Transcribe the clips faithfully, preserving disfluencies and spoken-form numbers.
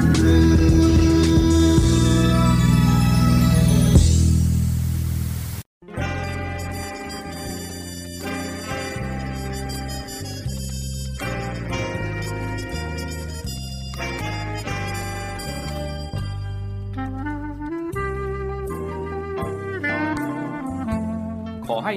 รเรือใ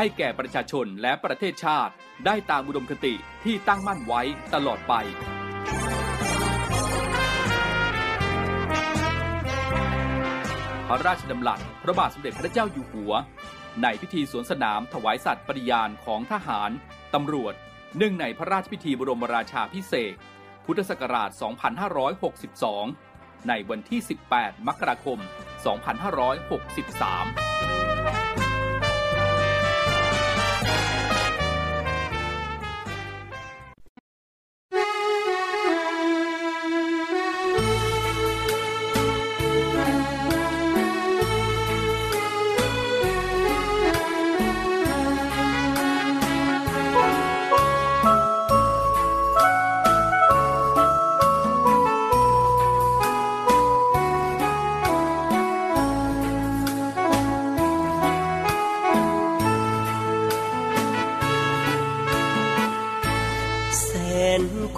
ให้แก่ประชาชนและประเทศชาติได้ตามอุดมคติที่ตั้งมั่นไว้ตลอดไปพระราชดำรัสพระบาทสมเด็จพระเจ้าอยู่หัวในพิธีสวนสนามถวายสัตย์ปฏิญาณของทหารตำรวจเนื่องในพระราชพิธีบรมราชาภิเษกพุทธศักราชสองพันห้าร้อยหกสิบสองในวันที่สิบแปดมกราคมสองพันห้าร้อยหกสิบสาม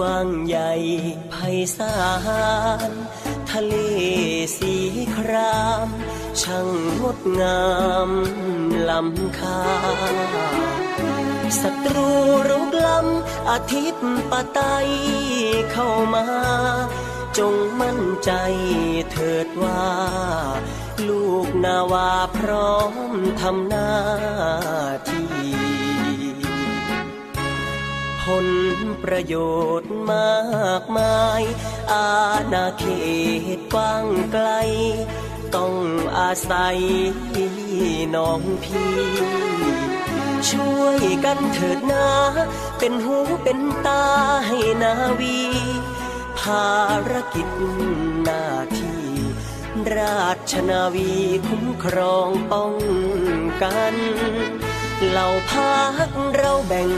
กว้างใหญ่ไพศาลทะเลสีครามช่างงดงามล้ำค่าศัตรูรุกล้ำอธิปไตยเข้ามาจงมั่นใจเถิดว่าลูกนาวาพร้อมทำหน้าที่ผลประโยชน์มากมายอาณาเขตกว้างไกลต้องอาศัยน้องพี่ช่วยกันเถิดนาเป็นหูเป็นตาให้นาวีภารกิจหน้าที่ราชนาวีคุ้มครองป้องกันเหล่าพรรคเราแบ่ง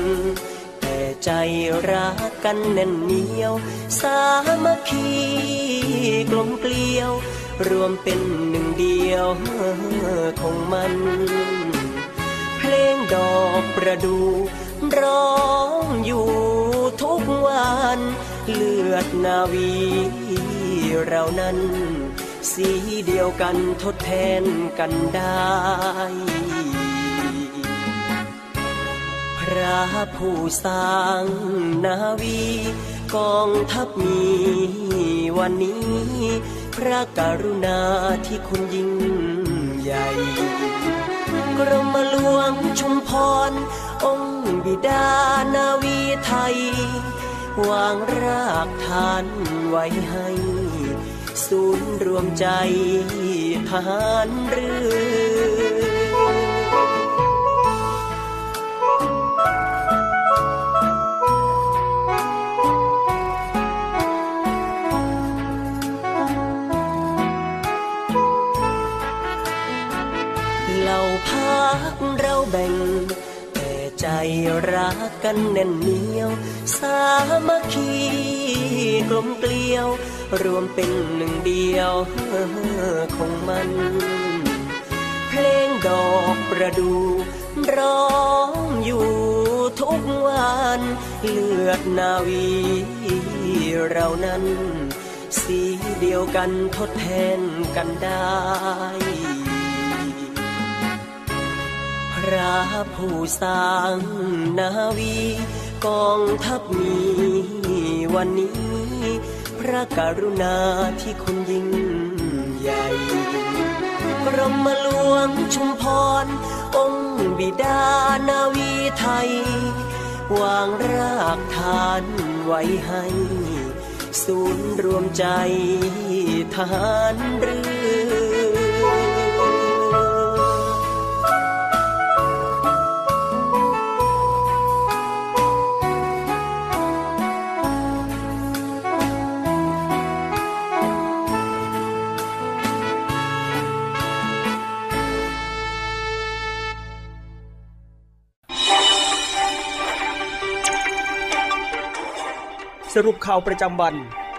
ใจรักกันแน่นเหนียวสามัคคีกลมเกลียวรวมเป็นหนึ่งเดียวของมันเพลงดอกประดู่ร้องอยู่ทุกวันเลือดนาวีเรานั้นสีเดียวกันทดแทนกันได้พระผู้สร้างนาวีกองทัพมีวันนี้พระกรุณาที่คุณยิ่งใหญ่กรมหลวงชุมพรองค์บิดานาวีไทยวางรากฐานไว้ให้ศูนย์รวมใจทหารเรือเราแบ่งแต่ใจรักกันแน่นเหนียวสามัคคีกลมเกลียวรวมเป็นหนึ่งเดียวของมันเพลงดอกประดู่ร้องอยู่ทุกวันเลือดนาวีเรานั้นสีเดียวกันทดแทนกันได้พระผู้สร้างนาวีกองทัพมีวันนี้พระกรุณาที่คุณยิ่งใหญ่กรมหลวงชุมพรองค์บิดานาวีไทย วางรากฐานไว้ให้ศูนย์รวมใจทหารเรือสรุปข่าวประจำวัน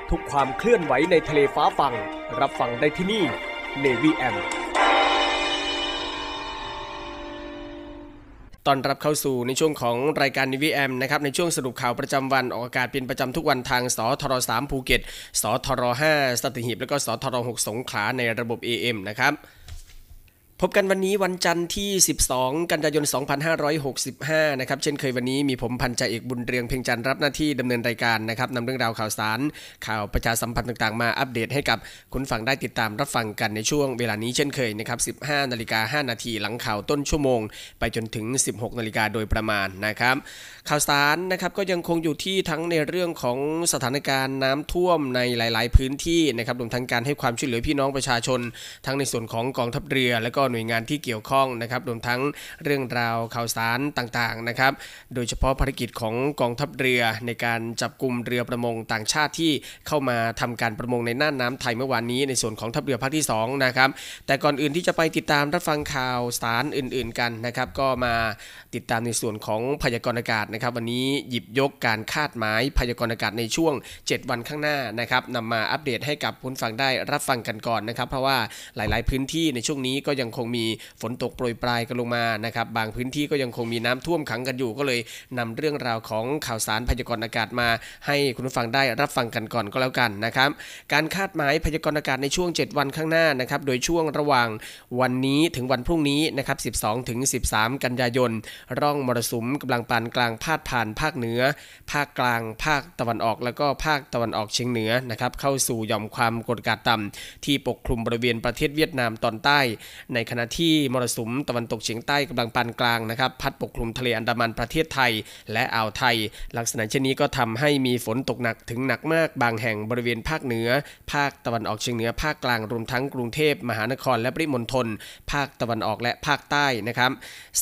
ทุกความเคลื่อนไหวในทะเลฟ้าฝั่งรับฟังได้ที่นี่ Navy เอ เอ็ม ตอนรับเข้าสู่ในช่วงของรายการ Navy เอ เอ็ม นะครับในช่วงสรุปข่าวประจำวันออกอากาศเป็นประจำทุกวันทางสทรสามภูเก็ตสทรห้าสัตหีบและก็สทรหกสงขลาในระบบ เอ เอ็ม นะครับพบกันวันนี้วันจันทร์ที่สิบสองกันยายนสองพันห้าร้อยหกสิบห้านะครับเช่นเคยวันนี้มีผมพันจ่าเอกบุญเรืองเพ็งจันทร์รับหน้าที่ดำเนินรายการนะครับนำเรื่องราวข่าวสารข่าวประชาสัมพันธ์ต่างๆมาอัปเดตให้กับคุณฟังได้ติดตามรับฟังกันในช่วงเวลานี้เช่นเคยนะครับ สิบห้านาฬิกาห้านาทีหลังข่าวต้นชั่วโมงไปจนถึง สิบหกนาฬิกาโดยประมาณนะครับข่าวสารนะครับก็ยังคงอยู่ที่ทั้งในเรื่องของสถานการณ์น้ำท่วมในหลายๆพื้นที่นะครับรวมทั้งการให้ความช่วยเหลือพี่น้องประชาชนทั้งในส่วนของกองทัพเรือและก็หน่วยงานที่เกี่ยวข้องนะครับรวมทั้งเรื่องราวข่าวสารต่างๆนะครับโดยเฉพาะภารกิจของกองทัพเรือในการจับกุมเรือประมงต่างชาติที่เข้ามาทำการประมงในน่านน้ำไทยเมื่อวานนี้ในส่วนของทัพเรือภาคที่สองนะครับแต่ก่อนอื่นที่จะไปติดตามรับฟังข่าวสารอื่นๆกันนะครับก็มาติดตามในส่วนของพยากรณ์อากาศนะครับวันนี้หยิบยกการคาดหมายพยากรณ์อากาศในช่วงเจ็ดวันข้างหน้านะครับนำมาอัปเดตให้กับคุณฟังได้รับฟังกันก่อนนะครับเพราะว่าหลายๆพื้นที่ในช่วงนี้ก็ยังคงมีฝนตกโปรยปลายกันลงมานะครับบางพื้นที่ก็ยังคงมีน้ำท่วมขังกันอยู่ก็เลยนำเรื่องราวของข่าวสารพยากรณ์อากาศมาให้คุณผู้ฟังได้รับฟังกันก่อนก็แล้วกันนะครับการคาดหมายพยากรณ์อากาศในช่วงเจ็ดวันข้างหน้านะครับโดยช่วงระหว่างวันนี้ถึงวันพรุ่งนี้นะครับสิบสองถึงสิบสามกันยายนร่องมรสุมกำลังปานกลางพาดผ่านภาคเหนือภาคกลางภาคตะวันออกแล้วก็ภาคตะวันออกเฉียงเหนือนะครับเข้าสู่หย่อมความกดอากาศต่ำที่ปกคลุมบริเวณประเทศเวียดนามตอนใต้ในขณะที่มรสุมตะวันตกเฉียงใต้กำลังปานกลางนะครับพัดปกคลุมทะเลอันดามันประเทศไทยและอ่าวไทยลักษณะเช่นนี้ก็ทำให้มีฝนตกหนักถึงหนักมากบางแห่งบริเวณภาคเหนือภาคตะวันออกเฉียงเหนือภาคกลางรวมทั้งกรุงเทพมหานครและปริมณฑลภาคตะวันออกและภาคใต้นะครับ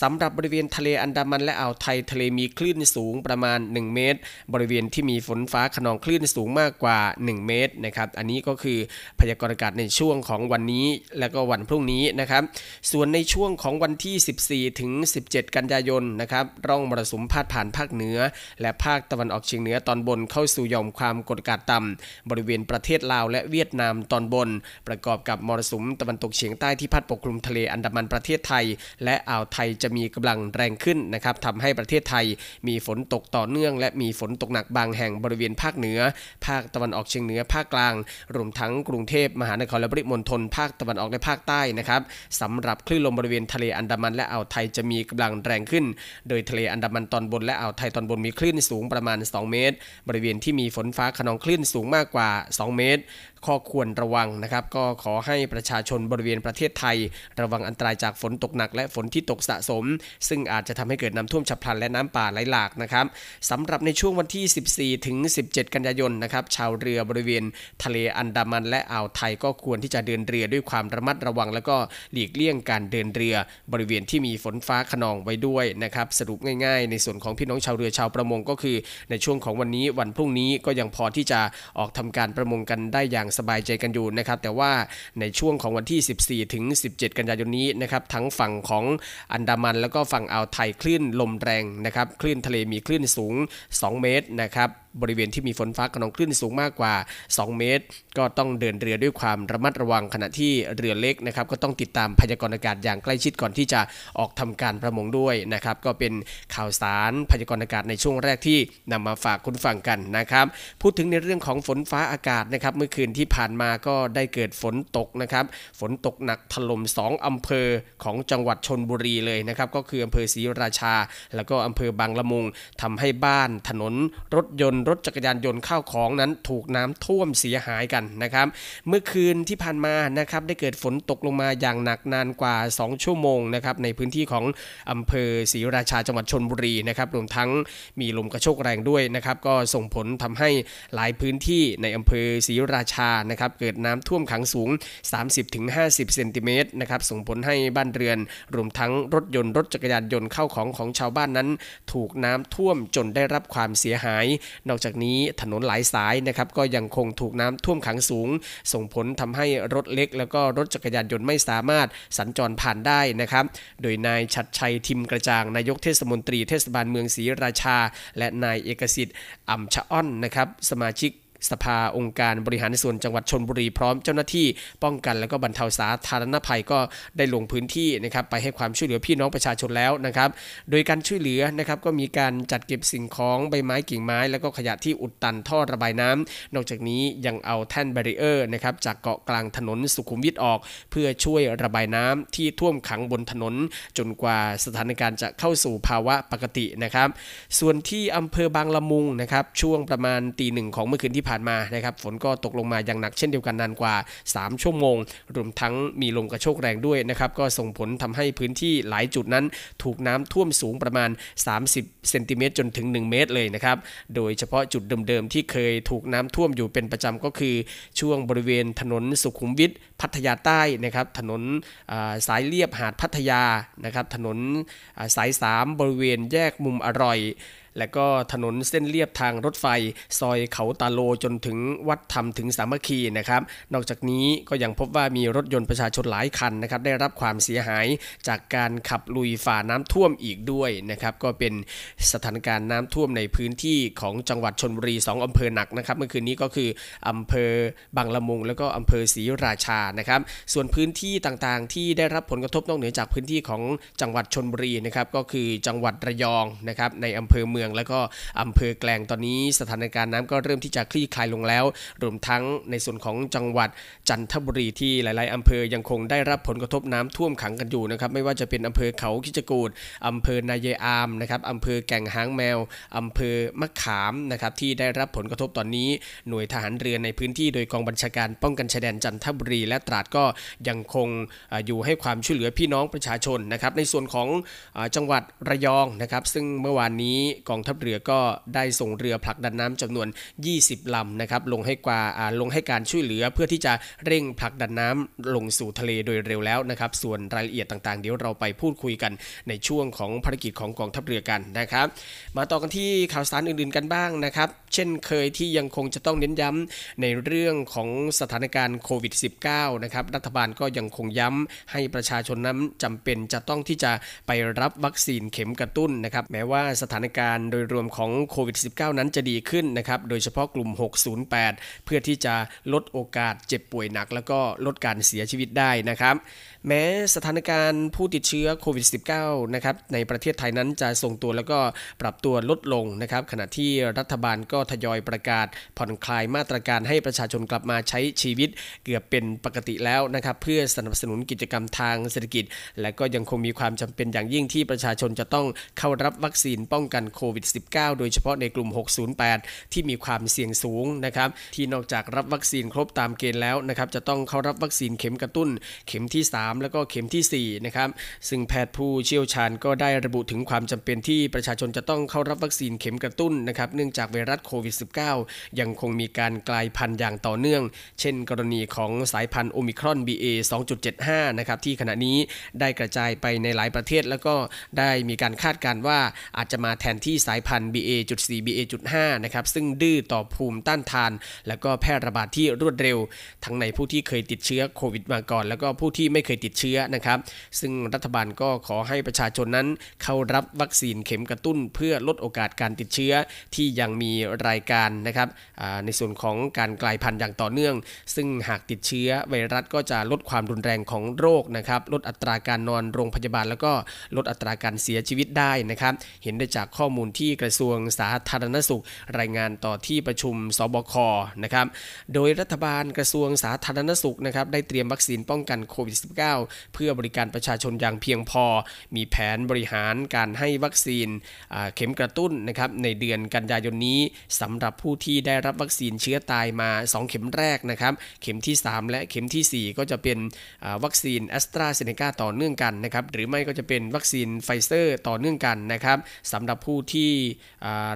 สำหรับบริเวณทะเลอันดามันและอ่าวไทยทะเลมีคลื่นสูงประมาณหนึ่งเมตรบริเวณที่มีฝนฟ้าคะนองคลื่นสูงมากกว่าหนึ่งเมตรนะครับอันนี้ก็คือพยากรณ์อากาศในช่วงของวันนี้และก็วันพรุ่งนี้นะครับส่วนในช่วงของวันที่สิบสี่ถึงสิบเจ็ดกันยายนนะครับร่องมรสุมพาดผ่านภาคเหนือและภาคตะวันออกเฉียงเหนือตอนบนเข้าสู่หย่อมความกดอากาศต่ำบริเวณประเทศลาวและเวียดนามตอนบนประกอบกับมรสุมตะวันตกเฉียงใต้ที่พัดปกคลุมทะเลอันดามันประเทศไทยและอ่าวไทยจะมีกำลังแรงขึ้นนะครับทำให้ประเทศไทยมีฝนตกต่อเนื่องและมีฝนตกหนักบางแห่งบริเวณภาคเหนือภาคตะวันออกเฉียงเหนือภาคกลางรวมทั้งกรุงเทพมหานครและปริมณฑลภาคตะวันออกและภาคใต้นะครับสำหรับคลื่นลมบริเวณทะเลอันดามันและอ่าวไทยจะมีกำลังแรงขึ้นโดยทะเลอันดามันตอนบนและอ่าวไทยตอนบนมีคลื่นสูงประมาณสองเมตรบริเวณที่มีฝนฟ้าคะนองคลื่นสูงมากกว่าสองเมตรข้อควรระวังนะครับก็ขอให้ประชาชนบริเวณประเทศไทยระวังอันตรายจากฝนตกหนักและฝนที่ตกสะสมซึ่งอาจจะทำให้เกิดน้ำท่วมฉับพลันและน้ำป่าไหลหลากนะครับสำหรับในช่วงวันที่สิบสี่ถึงสิบเจ็ดกันยายนนะครับชาวเรือบริเวณทะเลอันดามันและอ่าวไทยก็ควรที่จะเดินเรือด้วยความระมัดระวังแล้วก็หลีกเลี่ยงการเดินเรือบริเวณที่มีฝนฟ้าคะนองไว้ด้วยนะครับสรุปง่ายๆในส่วนของพี่น้องชาวเรือชาวประมงก็คือในช่วงของวันนี้วันพรุ่งนี้ก็ยังพอที่จะออกทำการประมงกันได้อย่างสบายใจกันอยู่นะครับแต่ว่าในช่วงของวันที่สิบสี่ถึงสิบเจ็ดกันยายนนี้นะครับทั้งฝั่งของอันดามันแล้วก็ฝั่งอ่าวไทยคลื่นลมแรงนะครับคลื่นทะเลมีคลื่นสูงสองเมตรนะครับบริเวณที่มีฝนฟ้าคะนองคลื่นสูงมากกว่าสองเมตรก็ต้องเดินเรือด้วยความระมัดระวังขณะที่เรือเล็กนะครับก็ต้องติดตามพยากรณ์อากาศอย่างใกล้ชิดก่อนที่จะออกทำการประมงด้วยนะครับก็เป็นข่าวสารพยากรณ์อากาศในช่วงแรกที่นำมาฝากคุณฟังกันนะครับพูดถึงในเรื่องของฝนฟ้าอากาศนะครับเมื่อคืนที่ผ่านมาก็ได้เกิดฝนตกนะครับฝนตกหนักถล่มสองอำเภอของจังหวัดชลบุรีเลยนะครับก็คืออำเภอศรีราชาแล้วก็อำเภอบางละมุงทำให้บ้านถนนรถยนต์ รถจักรยานยนต์ข้าวของนั้นถูกน้ำท่วมเสียหายกันนะครับเมื่อคืนที่ผ่านมานะครับได้เกิดฝนตกลงมาอย่างหนักนานกว่าสองชั่วโมงนะครับในพื้นที่ของอำเภอศรีราชาจังหวัดชลบุรีนะครับรวมทั้งมีลมกระโชกแรงด้วยนะครับก็ส่งผลทำให้หลายพื้นที่ในอำเภอศรีราชานะครับเกิดน้ำท่วมขังสูง สามสิบถึงห้าสิบ เซนติเมตรนะครับส่งผลให้บ้านเรือนรวมทั้งรถยนต์รถจักรยานยนต์เข้าของของชาวบ้านนั้นถูกน้ำท่วมจนได้รับความเสียหายนอกจากนี้ถนนหลายสายนะครับก็ยังคงถูกน้ำท่วมขังสูงส่งผลทำให้รถเล็กแล้วก็รถจักรยานยนต์ไม่สามารถสัญจรผ่านได้นะครับโดยนายชัดชัยทิมกระจ่างนายกเทศมนตรีเทศบาลเมืองศรีราชาและนายเอกสิทธิ์อ่ำชะอ้อนนะครับสมาชิกสภาองค์การบริหารส่วนจังหวัดชลบุรีพร้อมเจ้าหน้าที่ป้องกันและก็บรรเทาสาธารณภัยก็ได้ลงพื้นที่นะครับไปให้ความช่วยเหลือพี่น้องประชาชนแล้วนะครับโดยการช่วยเหลือนะครับก็มีการจัดเก็บสิ่งของใบไม้กิ่งไม้แล้วก็ขยะที่อุดตันท่อระบายน้ำนอกจากนี้ยังเอาแท่นแบรีเออร์นะครับจากเกาะกลางถนนสุขุมวิทออกเพื่อช่วยระบายน้ำที่ท่วมขังบนถนนจนกว่าสถานการณ์จะเข้าสู่ภาวะปกตินะครับส่วนที่อำเภอบางละมุงนะครับช่วงประมาณตีหนึ่งของเมื่อคืนที่ผ่านมานะครับฝนก็ตกลงมาอย่างหนักเช่นเดียวกันนานกว่าสามชั่วโมงรวมทั้งมีลมกระโชกแรงด้วยนะครับก็ส่งผลทำให้พื้นที่หลายจุดนั้นถูกน้ำท่วมสูงประมาณสามสิบเซนติเมตรจนถึงหนึ่งเมตรเลยนะครับโดยเฉพาะจุดเดิมๆที่เคยถูกน้ำท่วมอยู่เป็นประจำก็คือช่วงบริเวณถนนสุขุมวิทพัทยาใต้นะครับถนนสายเลียบหาดพัทยานะครับถนนสายสามบริเวณแยกมุมอร่อยและก็ถนนเส้นเลียบทางรถไฟซอยเขาตาโลจนถึงวัดธรรมถึงสามัคคีนะครับนอกจากนี้ก็ยังพบว่ามีรถยนต์ประชาชนหลายคันนะครับได้รับความเสียหายจากการขับลุยฝ่าน้ำท่วมอีกด้วยนะครับก็เป็นสถานการณ์น้ำท่วมในพื้นที่ของจังหวัดชลบุรีสองอำเภอหนักนะครับเมื่อคืนนี้ก็คืออำเภอบางละมุงแล้วก็อำเภอศรีราชานะครับส่วนพื้นที่ต่างๆที่ได้รับผลกระทบนอกเหนือจากพื้นที่ของจังหวัดชลบุรีนะครับก็คือจังหวัดระยองนะครับในอำเภอเมืองแล้วก็อำเภอแกลงตอนนี้สถานการณ์น้ำก็เริ่มที่จะคลี่คลายลงแล้วรวมทั้งในส่วนของจังหวัดจันทบุรีที่หลายๆอำเภอยังคงได้รับผลกระทบน้ำท่วมขังกันอยู่นะครับไม่ว่าจะเป็นอำเภอเขาคิชกูฏอำเภอนายายอามนะครับอำเภอแก่งหางแมวอำเภอมะขามนะครับที่ได้รับผลกระทบตอนนี้หน่วยทหารเรือในพื้นที่โดยกองบัญชาการป้องกันชายแดนจันทบุรีและตราดก็ยังคงอยู่ให้ความช่วยเหลือพี่น้องประชาชนนะครับในส่วนของจังหวัดระยองนะครับซึ่งเมื่อวานนี้กองทัพเรือก็ได้ส่งเรือผลักดันน้ำจำนวนยี่สิบลำนะครับลงให้กว่าลงให้การช่วยเหลือเพื่อที่จะเร่งผลักดันน้ำลงสู่ทะเลโดยเร็วแล้วนะครับส่วนรายละเอียดต่างๆเดี๋ยวเราไปพูดคุยกันในช่วงของภารกิจของกองทัพเรือกันนะครับมาต่อกันที่ข่าวสารอื่นๆกันบ้างนะครับเช่นเคยที่ยังคงจะต้องเน้นย้ำในเรื่องของสถานการณ์โควิด สิบเก้า นะครับรัฐบาลก็ยังคงย้ำให้ประชาชนนั้นจำเป็นจะต้องที่จะไปรับวัคซีนเข็มกระตุ้นนะครับแม้ว่าสถานการณ์โดยรวมของโควิด สิบเก้า นั้นจะดีขึ้นนะครับโดยเฉพาะกลุ่มหกศูนย์แปดเพื่อที่จะลดโอกาสเจ็บป่วยหนักแล้วก็ลดการเสียชีวิตได้นะครับแม้สถานการณ์ผู้ติดเชื้อโควิด สิบเก้า นะครับในประเทศไทยนั้นจะทรงตัวแล้วก็ปรับตัวลดลงนะครับขณะที่รัฐบาลก็ทยอยประกาศผ่อนคลายมาตรการให้ประชาชนกลับมาใช้ชีวิตเกือบเป็นปกติแล้วนะครับเพื่อสนับสนุนกิจกรรมทางเศรษฐกิจและก็ยังคงมีความจำเป็นอย่างยิ่งที่ประชาชนจะต้องเข้ารับวัคซีนป้องกันโควิด สิบเก้า โดยเฉพาะในกลุ่มหกศูนย์แปดที่มีความเสี่ยงสูงนะครับที่นอกจากรับวัคซีนครบตามเกณฑ์แล้วนะครับจะต้องเข้ารับวัคซีนเข็มกระตุ้นเข็มที่สามแล้วก็เข็มที่สี่นะครับซึ่งแพทย์ผู้เชี่ยวชาญก็ได้ระบุถึงความจำเป็นที่ประชาชนจะต้องเข้ารับวัคซีนเข็มกระตุ้นนะครับเนื่องจากไวรัสโควิด สิบเก้า ยังคงมีการกลายพันธุ์อย่างต่อเนื่องเช่นกรณีของสายพันธุ์โอมิครอน บี เอ สองจุดเจ็ดห้า นะครับที่ขณะนี้ได้กระจายไปในหลายประเทศแล้วก็ได้มีการคาดการณ์ว่าอาจจะมาแทนที่สายพันธุ์ บี เอ จุดสี่ บี เอ จุดห้า นะครับซึ่งดื้อต่อภูมิต้านทานแล้วก็แพร่ระบาดที่รวดเร็วทั้งในผู้ที่เคยติดเชื้อโควิดมาก่อนแล้วก็ผู้ที่ไม่เคยติดเชื้อนะครับซึ่งรัฐบาลก็ขอให้ประชาชนนั้นเข้ารับวัคซีนเข็มกระตุ้นเพื่อลดโอกาสการติดเชื้อที่ยังมีรายการนะครับในส่วนของการกลายพันธุ์อย่างต่อเนื่องซึ่งหากติดเชื้อไวรัสก็จะลดความรุนแรงของโรคนะครับลดอัตราการนอนโรงพยาบาลแล้วก็ลดอัตราการเสียชีวิตได้นะครับเห็นได้จากข้อมูล ที่กระทรวงสาธารณสุขรายงานต่อที่ประชุมสบคนะครับโดยรัฐบาลกระทรวงสาธารณสุขนะครับได้เตรียมวัคซีนป้องกันโควิด สิบเก้า เพื่อบริการประชาชนอย่างเพียงพอมีแผนบริหารการให้วัคซีนเข็มกระตุ้นนะครับในเดือนกันยายนนี้สำหรับผู้ที่ได้รับวัคซีนเชื้อตายมาสองเข็มแรกนะครับเข็มที่สามและเข็มที่สี่ก็จะเป็นวัคซีนแอสตราเซเนกาต่อเนื่องกันนะครับหรือไม่ก็จะเป็นวัคซีนไฟเซอร์ต่อเนื่องกันนะครับสำหรับผู้ที่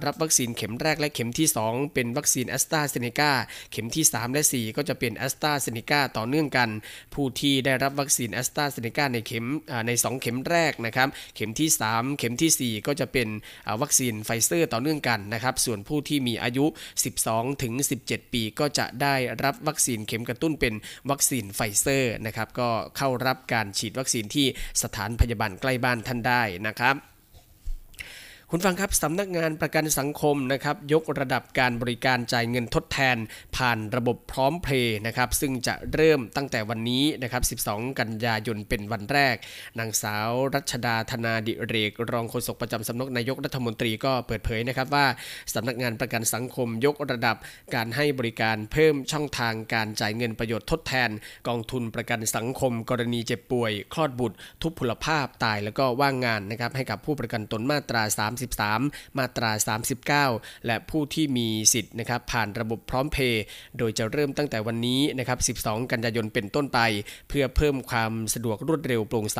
รับวัคซีนเข็มแรกและเข็มที่สองเป็นวัคซีนแอสตราเซเนกาเข็มที่สามและสี่ก็จะเป็นแอสตราเซเนกาต่อเนื่องกันผู้ที่ได้รับวัคซีนแอสตราเซเนกาในเข็มในสองเข็มแรกนะครับเข็มที่สามเข็มที่สี่ก็จะเป็นวัคซีนไฟเซอร์ต่อเนื่องกันนะครับส่วนผู้ที่มีอายุสิบสองถึงสิบเจ็ดปีก็จะได้รับวัคซีนเข็มกระตุ้นเป็นวัคซีนไฟเซอร์นะครับก็เข้ารับการฉีดวัคซีนที่สถานพยาบาลใกล้บ้านท่านได้นะครับคุณฟังครับสำนักงานประกันสังคมนะครับยกระดับการบริการจ่ายเงินทดแทนผ่านระบบพร้อมเพลย์นะครับซึ่งจะเริ่มตั้งแต่วันนี้นะครับสิบสองกันยายนเป็นวันแรกนางสาวรัชดาธนาดิเรกรองโฆษกประจำสำนักนายกรัฐมนตรีก็เปิดเผยนะครับว่าสำนักงานประกันสังคมยกระดับการให้บริการเพิ่มช่องทางการจ่ายเงินประโยชน์ทดแทนกองทุนประกันสังคมกรณีเจ็บป่วยคลอดบุตรทุพพลภาพตายแล้วก็ว่างงานนะครับให้กับผู้ประกันตนมาตราสามสิบสามมาตราสามสิบเก้าและผู้ที่มีสิทธิ์นะครับผ่านระบบพร้อมเพย์โดยจะเริ่มตั้งแต่วันนี้นะครับสิบสองกันยายนเป็นต้นไปเพื่อเพิ่มความสะดวกรวดเร็วโปร่งใส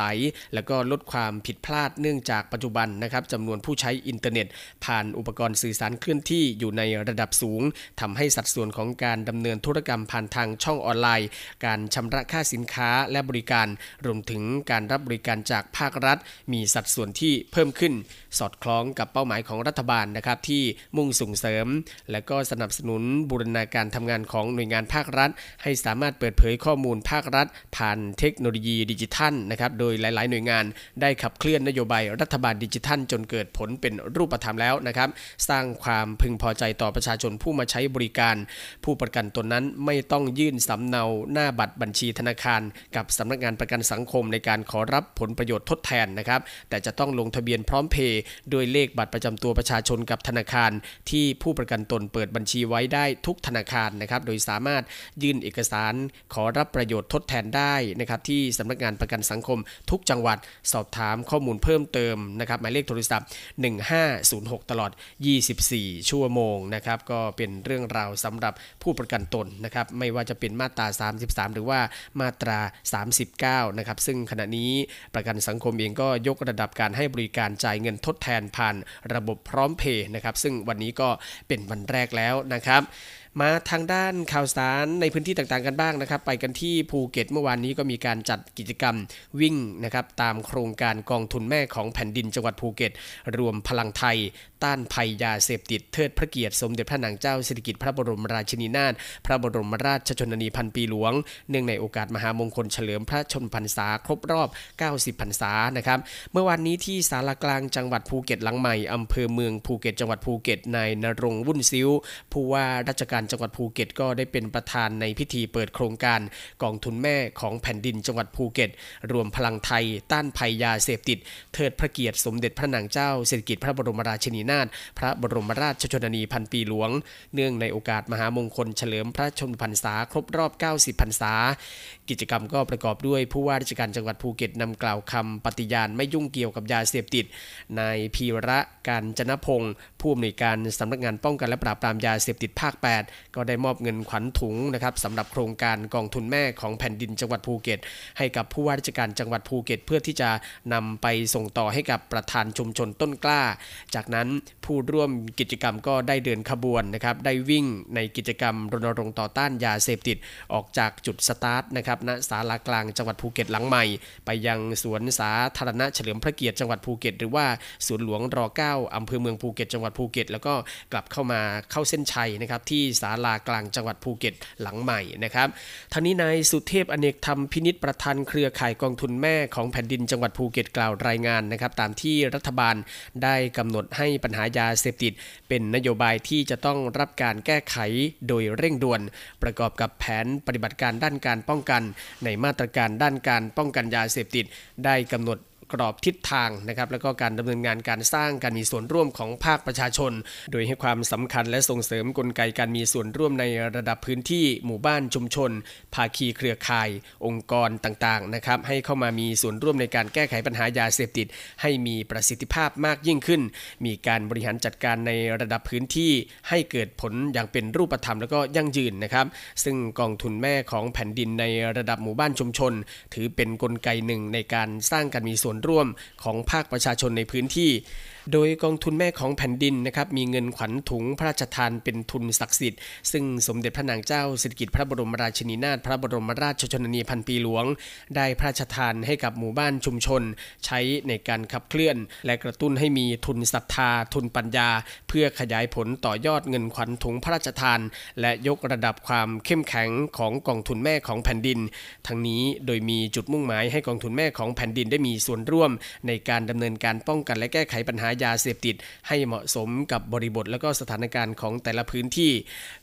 และก็ลดความผิดพลาดเนื่องจากปัจจุบันนะครับจำนวนผู้ใช้อินเทอร์เน็ตผ่านอุปกรณ์สื่อสารเคลื่อนที่อยู่ในระดับสูงทำให้สัดส่วนของการดำเนินธุรกรรมผ่านทางช่องออนไลน์การชำระค่าสินค้าและบริการรวมถึงการรับบริการจากภาครัฐมีสัดส่วนที่เพิ่มขึ้นสอดคล้องกับเป้าหมายของรัฐบาลนะครับที่มุ่งส่งเสริมและก็สนับสนุนบูรณาการทำงานของหน่วยงานภาครัฐให้สามารถเปิดเผยข้อมูลภาครัฐผ่านเทคโนโลยีดิจิทัลนะครับโดยหลายๆหน่วยงานได้ขับเคลื่อนนโยบายรัฐบาลดิจิทัลจนเกิดผลเป็นรูปธรรมแล้วนะครับสร้างความพึงพอใจต่อประชาชนผู้มาใช้บริการผู้ประกันตนนั้นไม่ต้องยื่นสำเนาหน้าบัตรบัญชีธนาคารกับสำนักงานประกันสังคมในการขอรับผลประโยชน์ทดแทนนะครับแต่จะต้องลงทะเบียนพร้อมเพย์โดยเลขบัตรประจำตัวประชาชนกับธนาคารที่ผู้ประกันตนเปิดบัญชีไว้ได้ทุกธนาคารนะครับโดยสามารถยื่นเอกสารขอรับประโยชน์ทดแทนได้นะครับที่สำนักงานประกันสังคมทุกจังหวัดสอบถามข้อมูลเพิ่มเติมนะครับหมายเลขโทรศัพท์หนึ่งห้าศูนย์หกตลอดยี่สิบสี่ชั่วโมงนะครับก็เป็นเรื่องราวสำหรับผู้ประกันตนนะครับไม่ว่าจะเป็นมาตราสามสิบสามหรือว่ามาตราสามสิบเก้านะครับซึ่งขณะนี้ประกันสังคมเองก็ยกระดับการให้บริการจ่ายเงินทดแทนผ่านระบบพร้อมเพย์นะครับซึ่งวันนี้ก็เป็นวันแรกแล้วนะครับมาทางด้านข่าวสารในพื้นที่ต่างๆกันบ้างนะครับไปกันที่ภูเก็ตเมื่อวานนี้ก็มีการจัดกิจกรรมวิ่งนะครับตามโครงการกองทุนแม่ของแผ่นดินจังหวัดภูเก็ตรวมพลังไทยต้านภัยยาเสพติดเทิดพระเกียรติสมเด็จพระนางเจ้าสิริกิติ์พระบรมราชินีนาถพระบรมราชชนนีพันปีหลวงเนื่องในโอกาสมหามงคลเฉลิมพระชนมพรรษาครบรอบเก้าสิบพรรษานะครับเมื่อวานนี้ที่ศาลากลางจังหวัดภูเก็ตหลังใหม่อำเภอเมืองภูเก็ตจังหวัดภูเก็ตนายณรงค์ วุ่นซิ้วผู้ว่าราชการจังหวัดภูเก็ตก็ได้เป็นประธานในพิธีเปิดโครงการกองทุนแม่ของแผ่นดินจังหวัดภูเก็ตรวมพลังไทยต้านภัยยาเสพติดเทิดพระเกียรติสมเด็จพระนางเจ้าสิริกิติ์พระบรมราชินีนาถพระบรมราชชนนีพันปีหลวงเนื่องในโอกาสมหามงคลเฉลิมพระชนมพรรษาครบรอบเก้าสิบพรรษากิจกรรมก็ประกอบด้วยผู้ว่าราชการจังหวัดภูเก็ตนำกล่าวคำปฏิญาณไม่ยุ่งเกี่ยวกับยาเสพติดนายพีระกาญจนพงศ์ผู้อำนวยการสำนักงานป้องกันและปราบปรามยาเสพติดภาคแปดก็ได้มอบเงินขวัญถุงนะครับสำหรับโครงการกองทุนแม่ของแผ่นดินจังหวัดภูเก็ตให้กับผู้ว่าราชการจังหวัดภูเก็ตเพื่อที่จะนำไปส่งต่อให้กับประธานชุมชนต้นกล้าจากนั้นผู้ร่วมกิจกรรมก็ได้เดินขบวนนะครับได้วิ่งในกิจกรรมรณรงค์ต่อต้านยาเสพติดออกจากจุดสตาร์ทนะครับณศาลากลางจังหวัดภูเก็ตหลังใหม่ไปยังสวนสาธารณะเฉลิมพระเกียรติจังหวัดภูเก็ตหรือว่าสวนหลวงรเก้าอำเภอเมืองภูเก็ตจังหวัดภูเก็ตแล้วก็กลับเข้ามาเข้าเส้นชัยนะครับที่ศาลากลางจังหวัดภูเก็ตหลังใหม่นะครับทางนี้นายสุเทพอเนกธรรมพินิจประธานเครือข่ายกองทุนแม่ของแผ่นดินจังหวัดภูเก็ตกล่าวรายงานนะครับตามที่รัฐบาลได้กำหนดให้ปัญหายาเสพติดเป็นนโยบายที่จะต้องรับการแก้ไขโดยเร่งด่วนประกอบกับแผนปฏิบัติการด้านการป้องกันในมาตรการด้านการป้องกันยาเสพติดได้กำหนด กรอบทิศทางนะครับแล้วก็การดำเนินงานการสร้างการมีส่วนร่วมของภาคประชาชนโดยให้ความสำคัญและส่งเสริมกลไกการมีส่วนร่วมในระดับพื้นที่หมู่บ้านชุมชนภาคีเครือข่ายองค์กรต่างๆนะครับให้เข้ามามีส่วนร่วมในการแก้ไขปัญหายาเสพติดให้มีประสิทธิภาพมากยิ่งขึ้นมีการบริหารจัดการในระดับพื้นที่ให้เกิดผลอย่างเป็นรูปธรรมและก็ยั่งยืนนะครับซึ่งกองทุนแม่ของแผ่นดินในระดับหมู่บ้านชุมชนถือเป็นกลไกหนึ่งในการสร้างการมีส่วนร่วมของภาคประชาชนในพื้นที่โดยกองทุนแม่ของแผ่นดินนะครับมีเงินขวัญถุงพระราชทานเป็นทุนศักดิ์สิทธิ์ซึ่งสมเด็จพระนางเจ้าสิริกิติ์พระบรมราชินีนาถพระบรมราชชนนีพันปีหลวงได้พระราชทานให้กับหมู่บ้านชุมชนใช้ในการขับเคลื่อนและกระตุ้นให้มีทุนศรัทธาทุนปัญญาเพื่อขยายผลต่อยอดเงินขวัญถุงพระราชทานและยกระดับความเข้มแข็งของกองทุนแม่ของแผ่นดินทั้งนี้โดยมีจุดมุ่งหมายให้กองทุนแม่ของแผ่นดินได้มีส่วนร่วมในการดำเนินการป้องกันและแก้ไขปัญหายาเสพติดให้เหมาะสมกับบริบทและก็สถานการณ์ของแต่ละพื้นที่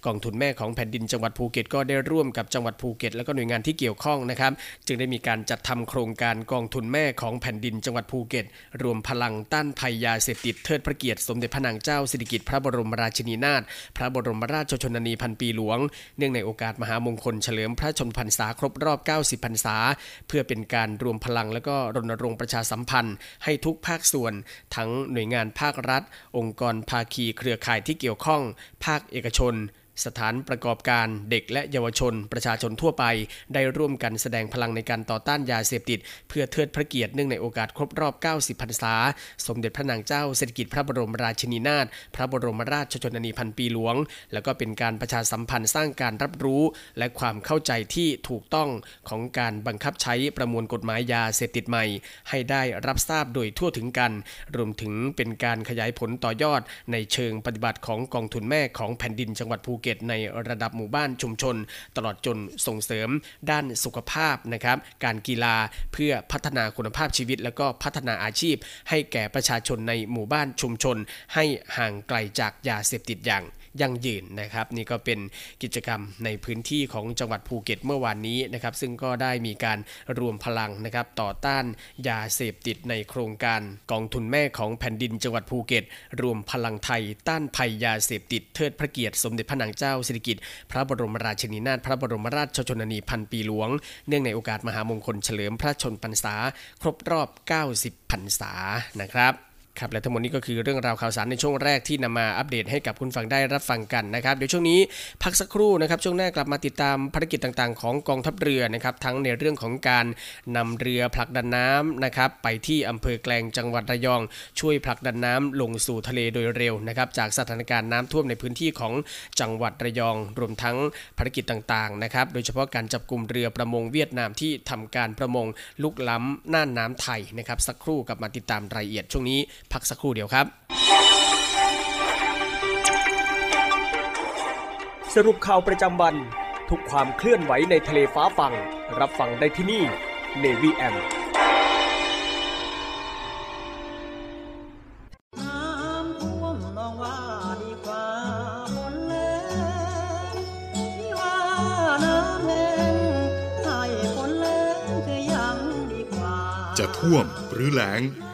กองทุนแม่ของแผ่นดินจังหวัดภูเก็ตก็ได้ร่วมกับจังหวัดภูเก็ตและก็หน่วยงานที่เกี่ยวข้องนะครับจึงได้มีการจัดทำโครงการกองทุนแม่ของแผ่นดินจังหวัดภูเก็ตรวมพลังต้านภัยยาเสพติดเทิดพระเกียรติสมเด็จพระนางเจ้าสิริกิติ์พระบรมราชินีนาถพระบรมราชชนนีพันปีหลวงเนื่องในโอกาสมหามงคลเฉลิมพระชนมพรรษาครบรอบเก้าสิบพรรษาเพื่อเป็นการรวมพลังและก็รณรงค์ประชาสัมพันธ์ให้ทุกภาคส่วนทั้งหน่วยงานภาครัฐองค์กรภาคีเครือข่ายที่เกี่ยวข้องภาคเอกชนสถานประกอบการเด็กและเยาวชนประชาชนทั่วไปได้ร่วมกันแสดงพลังในการต่อต้านยาเสพติดเพื่อเทิดพระเกียรติเนื่องในโอกาสครบรอบเก้าสิบพรรษาสมเด็จพระนางเจ้าสิริกิติ์พระบรมราชินีนาถพระบรมราชชนนีพันปีหลวงและก็เป็นการประชาสัมพันธ์สร้างการรับรู้และความเข้าใจที่ถูกต้องของการบังคับใช้ประมวลกฎหมายยาเสพติดใหม่ให้ได้รับทราบโดยทั่วถึงกันรวมถึงเป็นการขยายผลต่อยอดในเชิงปฏิบัติของกองทุนแม่ของแผ่นดินจังหวัดภูเก็ตในระดับหมู่บ้านชุมชนตลอดจนส่งเสริมด้านสุขภาพนะครับการกีฬาเพื่อพัฒนาคุณภาพชีวิตและก็พัฒนาอาชีพให้แก่ประชาชนในหมู่บ้านชุมชนให้ห่างไกลจากยาเสพติดอย่างยั่งยืนนะครับนี่ก็เป็นกิจกรรมในพื้นที่ของจังหวัดภูเก็ตเมื่อวานนี้นะครับซึ่งก็ได้มีการรวมพลังนะครับต่อต้านยาเสพติดในโครงการกองทุนแม่ของแผ่นดินจังหวัดภูเก็ตรวมพลังไทยต้านภัยยาเสพติดเทิดพระเกียรติสมเด็จพระนางเจ้าสิริกิติ์พระบรมราชินีนาถพระบรมราชชนนีพันปีหลวงเนื่องในโอกาสมหามงคลเฉลิมพระชนมพรรษาครบรอบเก้าสิบพรรษานะครับครับและทั้งหมดนี้ก็คือเรื่องราวข่าวสารในช่วงแรกที่นำมาอัปเดตให้กับคุณฟังได้รับฟังกันนะครับเดี๋ยวช่วงนี้พักสักครู่นะครับช่วงหน้ากลับมาติดตามภารกิจต่างๆของกองทัพเรือนะครับทั้งในเรื่องของการนำเรือผลักดันน้ำนะครับไปที่อำเภอแกลงจังหวัดระยองช่วยผลักดันน้ำลงสู่ทะเลโดยเร็วนะครับจากสถานการณ์น้ำท่วมในพื้นที่ของจังหวัดระยองรวมทั้งภารกิจต่างๆนะครับโดยเฉพาะการจับกลุ่มเรือประมงเวียดนามที่ทำการประมงลุกล้ำน่านน้ำไทยนะครับสักครู่กลับมาติดตามรายละเอียดช่วงนี้พักสักครู่เดียวครับสรุปข่าวประจำวันทุกความเคลื่อนไหวในทะเลฟ้าฝั่งรับฟังได้ที่นี่ Navy เอ เอ็มจะท่วมหรือแล้ง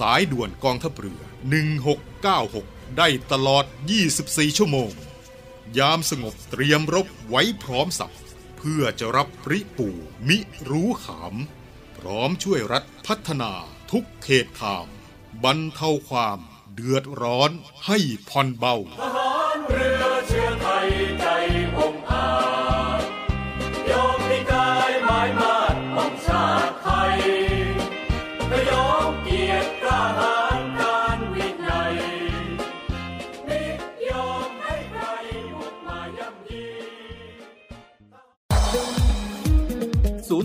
สายด่วนกองทัพเรือหนึ่งหกเก้าหกได้ตลอดยี่สิบสี่ชั่วโมงยามสงบเตรียมรบไว้พร้อมสับเพื่อจะรับปริปูมิรู้ขามพร้อมช่วยรัฐพัฒนาทุกเขตขามบรรเทาความเดือดร้อนให้ผ่อนเบาทหารเรือเชื้อไทยใจองอาจยอมนิกายหมายมาดของชาติไทยระยองเกียรติกล้าหาญการวินัยไม่ยอมให้ใครบุกมาย่ำยีศูน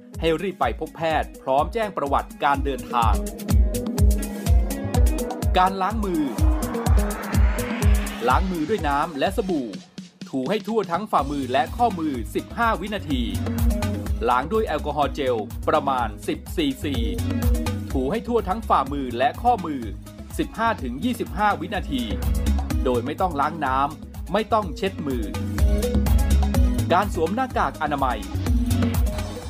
ให้รีบไปพบแพทย์พร้อมแจ้งประวัติการเดินทางการล้างมือล้างมือด้วยน้ำและสบู่ถูให้ทั่วทั้งฝ่ามือและข้อมือสิบห้าวินาทีล้างด้วยแอลกอฮอล์เจลประมาณสิบซีซีถูให้ทั่วทั้งฝ่ามือและข้อมือ สิบห้าถึงยี่สิบห้า วินาทีโดยไม่ต้องล้างน้ำไม่ต้องเช็ดมือการสวมหน้ากากอนามัย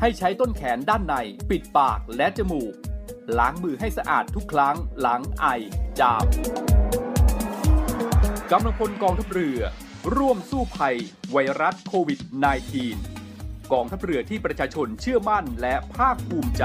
ให้ใช้ต้นแขนด้านในปิดปากและจมูกล้างมือให้สะอาดทุกครั้งหลังไอจามกำลังพลกองทัพเรือร่วมสู้ภัยไวรัสโควิด สิบเก้า กองทัพเรือที่ประชาชนเชื่อมั่นและภาคภูมิใจ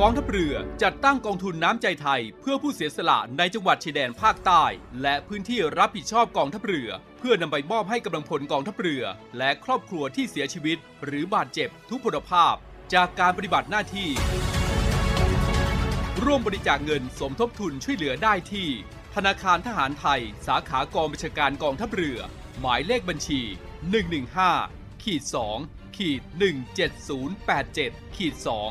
กองทัพเรือจัดตั้งกองทุนน้ำใจไทยเพื่อผู้เสียสละในจังหวัดชายแดนภาคใต้และพื้นที่รับผิดชอบกองทัพเรือเพื่อนำไปมอบให้กำลังพลกองทัพเรือและครอบครัวที่เสียชีวิตหรือบาดเจ็บทุพพลภาพจากการปฏิบัติหน้าที่ร่วมบริจาคเงินสมทบทุนช่วยเหลือได้ที่ธนาคารทหารไทยสาขากองบัญชาการกองทัพเรือหมายเลขบัญชี หนึ่ง หนึ่ง ห้า สอง หนึ่ง เจ็ด ศูนย์ แปด เจ็ด สอง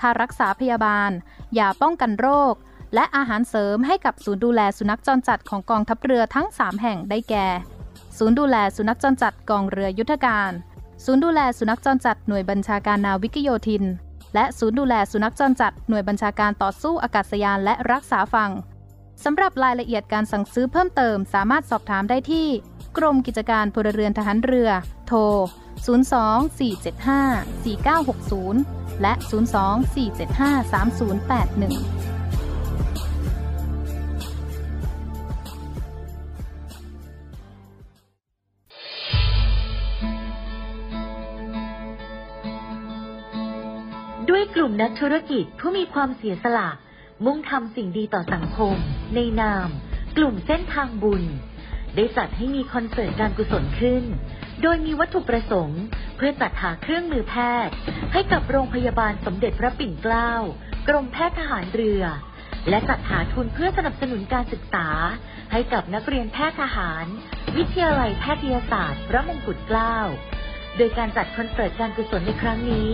ค่ารักษาพยาบาลยาป้องกันโรคและอาหารเสริมให้กับศูนย์ดูแลสุนัขจรจัดของกองทัพเรือทั้งสามแห่งได้แก่ศูนย์ดูแลสุนัขจรจัดกองเรือยุทธการศูนย์ดูแลสุนัขจรจัดหน่วยบัญชาการนาวิกโยธินและศูนย์ดูแลสุนัขจรจัดหน่วยบัญชาการต่อสู้อากาศยานและรักษาฝั่งสำหรับรายละเอียดการสั่งซื้อเพิ่มเติมสามารถสอบถามได้ที่กรมกิจการพลเรือนทหารเรือโทรศูนย์ สอง สี่ เจ็ด ห้า สี่ เก้า หก ศูนย์ และ ศูนย์ สอง สี่ เจ็ด ห้า สาม ศูนย์ แปด หนึ่งด้วยกลุ่มนักธุรกิจผู้มีความเสียสละมุ่งทำสิ่งดีต่อสังคมในนามกลุ่มเส้นทางบุญได้จัดให้มีคอนเสิร์ตการกุศลขึ้นโดยมีวัตถุประสงค์เพื่อจัดหาเครื่องมือแพทย์ให้กับโรงพยาบาลสมเด็จพระปิ่นเกล้ากรมแพทย์ทหารเรือและจัดหาทุนเพื่อสนับสนุนการศึกษาให้กับนักเรียนแพทย์ทหารวิทยาลัยแพทยศาสตร์พระมงกุฎเกล้า โดยการจัดคอนเสิร์ตการกุศลในครั้งนี้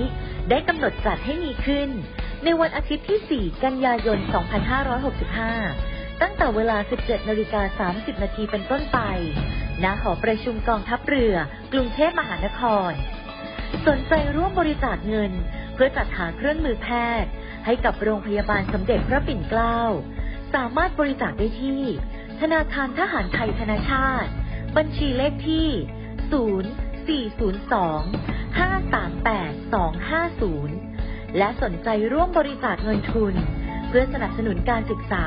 ได้กำหนดจัดให้มีขึ้นในวันอาทิตย์ที่สี่กันยายนสองพันห้าร้อยหกสิบห้าตั้งแต่เวลา สิบเจ็ดนาฬิกาสามสิบนาทีเป็นต้นไปณหอประชุมกองทัพเรือกรุงเทพมหานครสนใจร่วมบริจาคเงินเพื่อจัดหาเครื่องมือแพทย์ให้กับโรงพยาบาลสมเด็จพระปิ่นเกล้าสามารถบริจาคได้ที่ธนาคารทหารไทยธนชาติบัญชีเลขที่ศูนย์สี่ศูนย์สองห้าสามแปดสองห้าศูนย์และสนใจร่วมบริจาคเงินทุนเพื่อสนับสนุนการศึกษา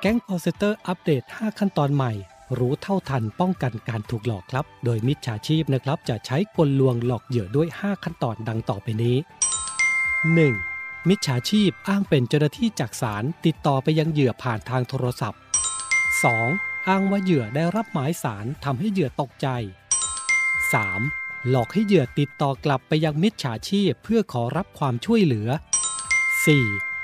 แก๊งคอลเซ็นเตอร์อัปเดตห้าขั้นตอนใหม่รู้เท่าทันป้องกันการถูกหลอกครับโดยมิจฉาชีพนะครับจะใช้กลลวงหลอกเหยื่อด้วยห้าขั้นตอนดังต่อไปนี้ หนึ่ง มิจฉาชีพอ้างเป็นเจ้าหน้าที่จากศาลติดต่อไปยังเหยื่อผ่านทางโทรศัพท์ สอง อ้างว่าเหยื่อได้รับหมายศาลทำให้เหยื่อตกใจ สาม หลอกให้เหยื่อติดต่อกลับไปยังมิจฉาชีพเพื่อขอรับความช่วยเหลือ สี่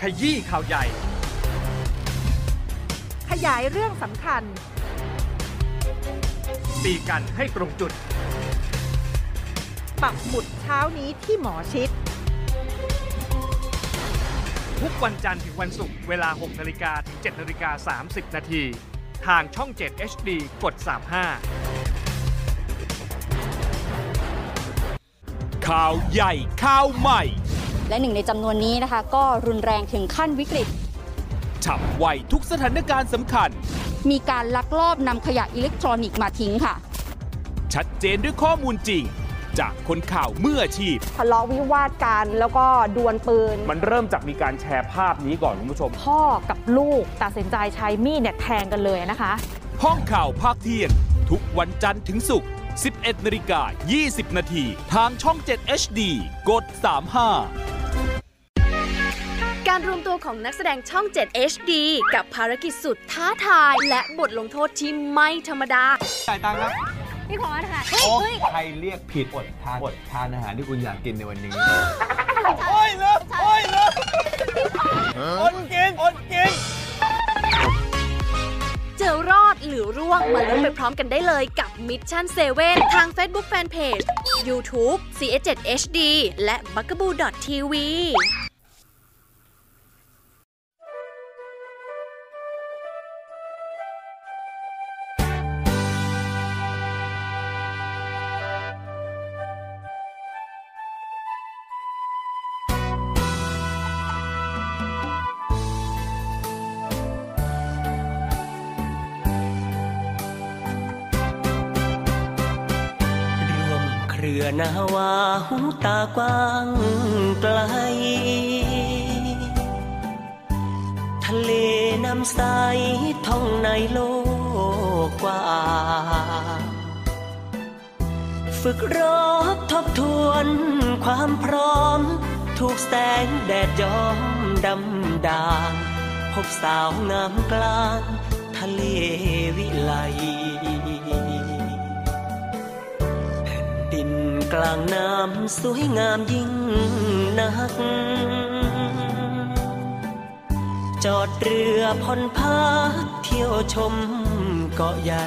ขยี้ข่าวใหญ่ขยายเรื่องสำคัญตีกันให้ตรงจุดปักหมุดเช้านี้ที่หมอชิดทุกวันจันทร์ถึงวันศุกร์เวลา หกนาฬิกาถึงเจ็ดนาฬิกาสามสิบนาทีทางช่องเจ็ด เอช ดี กดสามสิบห้าข่าวใหญ่ข่าวใหม่และหนึ่งในจำนวนนี้นะคะก็รุนแรงถึงขั้นวิกฤตฉับไวทุกสถานการณ์สำคัญมีการลักลอบนำขยะอิเล็กทรอนิกส์มาทิ้งค่ะชัดเจนด้วยข้อมูลจริงจากคนข่าวมืออาชีพทะเลาะวิวาทกันแล้วก็ดวลปืนมันเริ่มจากมีการแชร์ภาพนี้ก่อนคุณผู้ชมพ่อกับลูกตัดสินใจใช้มีดเนี่ยแทงกันเลยนะคะห้องข่าวภาคเที่ยงทุกวันจันทร์ถึงศุกร์ สิบเอ็ดนาฬิกายี่สิบนาทีทางช่องเจ็ด เอช ดี กดสามสิบห้าการรวมตัวของนักแสดงช่องเจ็ด เอช ดี กับภารกิจสุดท้าทายและบทลงโทษที่ไม่ธรรมดาจ่ายตังค์ครับพี่ขอค่ะเฮ้ยใครเรียกผิดอดทานอดทานอาหารที่คุณอยากกินในวันนี้โอ้ยเลิกโอ้ยเลิกอดกินอดกินเจอรอดหรือร่วงมาลุ้นไปพร้อมกันได้เลยกับ Mission เซเว่น ทาง Facebook Fanpage YouTube ซี เอส เจ็ด เอช ดี และ บัคกะบู ดอท ที วีนาวาหูตากว้างไกลทะเลน้ำใสท่องในโลกกว้างฝึกรบทบทวนความพร้อมถูกแสงแดดย้อมดำด่างพบสาวงามกลางทะเลวิไล ดินกลางน้ำสวยงามยิ่งนักจอดเรือผ่อนพักเที่ยวชมเกาะใหญ่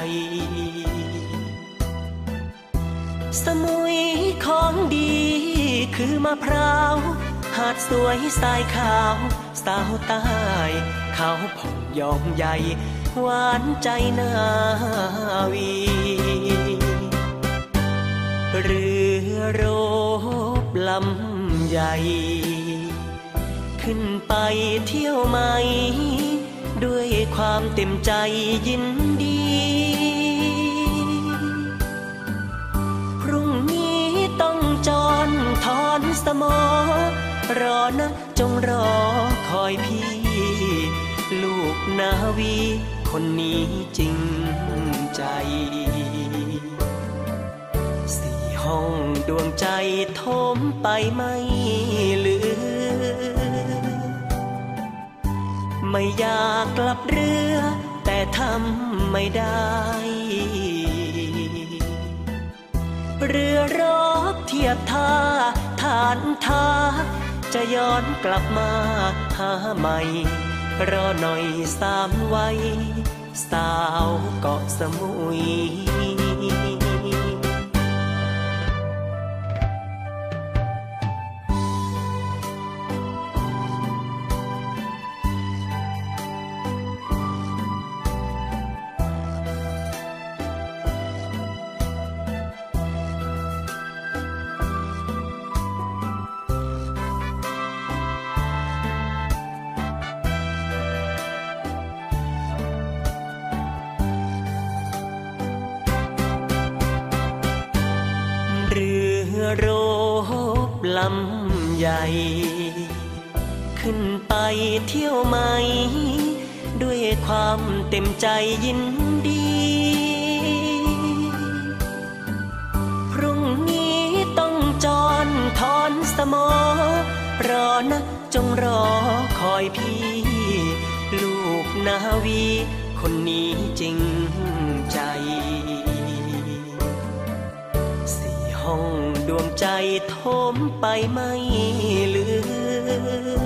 สมุยของดีคือมะพร้าวหาดสวยทรายขาวสาวใต้ขาวผ่องยอมใหญ่หวานใจนาวีเรือโรบลำใหญ่ขึ้นไปเที่ยวไหมด้วยความเต็มใจยินดีพรุ่งนี้ต้องจรทอนสมอรอนะจงรอคอยพี่ลูกนาวีคนนี้จริงใจสี่ห้องดวงใจโถมไปไม่เหลือไม่อยากกลับเรือแต่ทำไม่ได้เรือรบเทียบท่าฐานท่าจะย้อนกลับมาหาใหม่รอหน่อยสามไว้สาวเกาะสมุยโรบลำใหญ่ขึ้นไปเที่ยวไหมด้วยความเต็มใจยินดีพรุ่งนี้ต้องจรทอนสมอรอนะจงรอคอยพี่ลูกนาวีคนนี้จริงใจสี่ห้องดวงใจโถมไปไม่เหลือ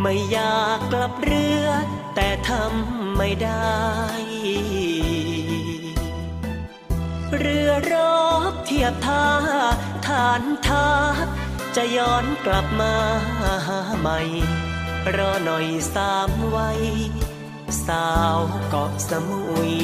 ไม่อยากกลับเรือแต่ทำไม่ได้เรือรบเทียบท่าฐานทัพจะย้อนกลับมาหาใหม่รอหน่อยสามไว้สาวเกาะสมุย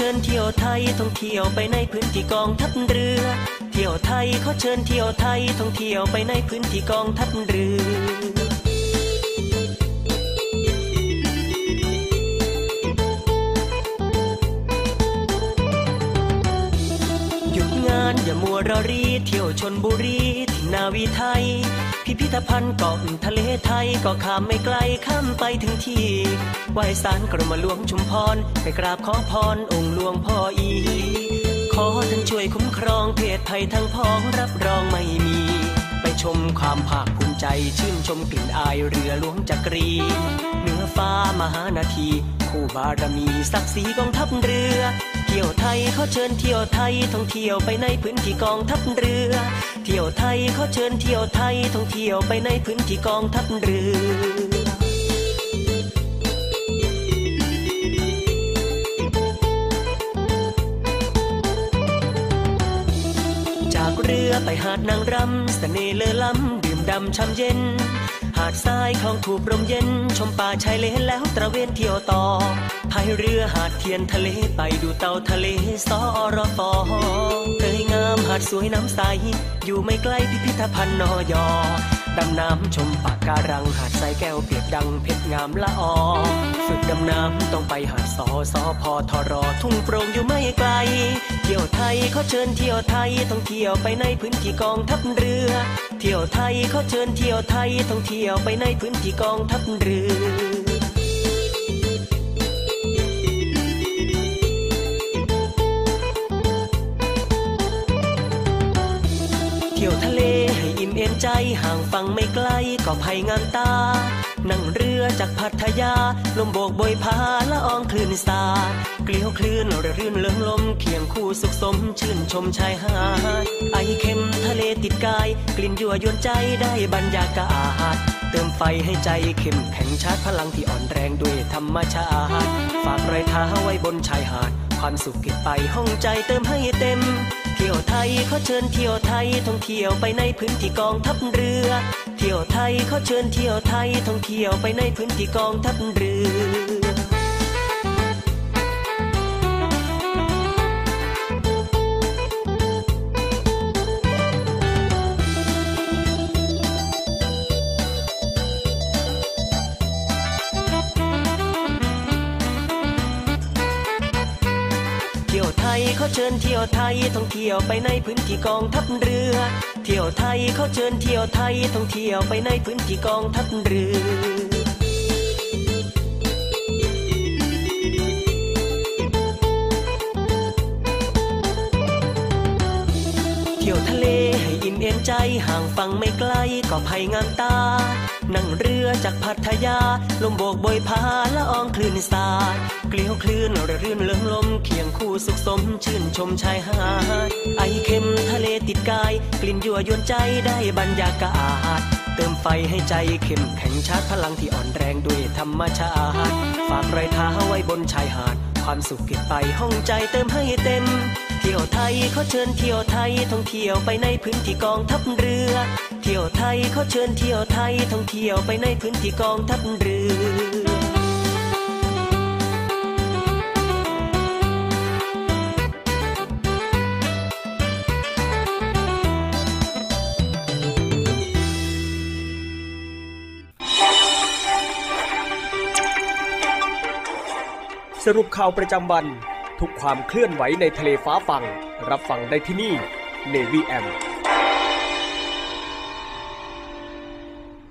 เชิญเที่ยวไทยท่องเที่ยวไปในพื้นที่กองทัพเรือเที่ยวไทยเขาเชิญเที่ยวไทยท่องเที่ยวไปในพื้นที่กองทัพเรือหยุดงานอย่ามัวรอรีเที่ยวชลบุรีที่นาวีไทยพิพิธภัณฑ์เกาะทะเลไทยก็ข้ามไม่ไกลข้ามไปถึงที่ไหว้ศาลกรมหลวงชุมพรไปกราบขอพรองค์หลวงพ่ออีขอท่านช่วยคุ้มครองเพศภัยทั้งพ้องรับรองไม่มีไปชมความภาคภูมิใจชื่นชมกลิ่นอายเรือหลวงจักรีเหนือฟ้ามหานาทีคู่บารมีศักดิ์ศรีกองทัพเรือเที่ยวไทยเขาเชิญเที่ยวไทยท่องเที่ยวไปในพื้นที่กองทัพเรือเที่ยวไทยเขาเชิญเที่ยวไทยท่องเที่ยวไปในพื้นที่กองทัพเรือจากเรือไปหาดนางรำเสน่ห์เลอล้ำดื่มด่ำช่ำเย็น หาดทรายคลองถูกลมเย็นชมป่าชายเลนแล้วตระเวนเที่ยวต่อพายเรือหาดเทียนทะเลไปดูเต่าทะเลสอรฟเตยงามหาดสวยน้ำใสอยู่ไม่ไกลพิพิธภัณฑ์นอยอดำน้ำชมปะการังหาดทรายแก้วเปียกดังเพชรงามละอฝึกดำน้ำต้องไปหาดสอสอพอทรอทุ่งโปร่งอยู่ไม่ไกลเที่ยวไทยเขาเชิญเที่ยวไทยท่องเที่ยวไปในพื้นที่กองทัพเรือเที่ยวไทยเขาเชิญเที่ยวไทยท่องเที่ยวไปในพื้นที่กองทัพเรือเที่ยวทะเลให้อิ่มเอมใจห่างฝั่งไม่ไกลก็ภัยงามตานั่งเรือจากพัทยาลมโบกโบยพาละอองคลื่นสาดเกลียวคลื่นระรื่นเลื่องลมเคียงคู่สุขสมชื่นชมชายหาดไอเค็มทะเลติดกายกลิ่นยั่วยวนใจได้บรรยากาศเติมไฟให้ใจเข้มแข็งชาร์จพลังที่อ่อนแรงด้วยธรรมชาติฝากรอยเท้าไว้บนชายหาดความสุขเก็บไปห้องใจเติมให้เต็มเที่ยวไทยเขาเชิญเที่ยวไทยท่องเที่ยวไปในพื้นที่กองทัพเรือเที่ยวไทยเขาเชิญเที่ยวไทยท่องเที่ยวไปในพื้นที่กองทัพเรือเขาเชิญเที่ยวไทยท่องเที่ยวไปในพื้นที่กองทัพเรือเที่ยวไทยเขาเชิญเที่ยวไทยท่องเที่ยวไปในพื้นที่กองทัพเรือเที่ยวทะเลให้อิ่มเอมใจห่างฝั่งไม่ไกลก็ภัยงามตานั่งเรือจากพัทยาลมโบกโบยพาละอองคลื่นสาดเกลียวคลื่นระรื่นเลื่องลมเคียงคู่สุขสมชื่นชมชายหาดไอเค็มทะเลติดกายกลิ่นยั่วยวนใจได้บรรยากาศเติมไฟให้ใจเข้มแข็งชาร์จพลังที่อ่อนแรงด้วยธรรมชาติฝากรอยเท้าไว้บนชายหาดความสุขเก็บไปห้องใจเติมให้เต็มเที่ยวไทยเขาเชิญเที่ยวไทยท่องเที่ยวไปในพื้นที่กองทัพเรือเที่ยวไทยเขาเชิญเที่ยวไทยท่องเที่ยวไปในพื้นที่กองทัพเรือสรุปข่าวประจำวันทุกความเคลื่อนไหวในทะเลฟ้าฟังรับฟังได้ที่นี่ Navy เอ็ม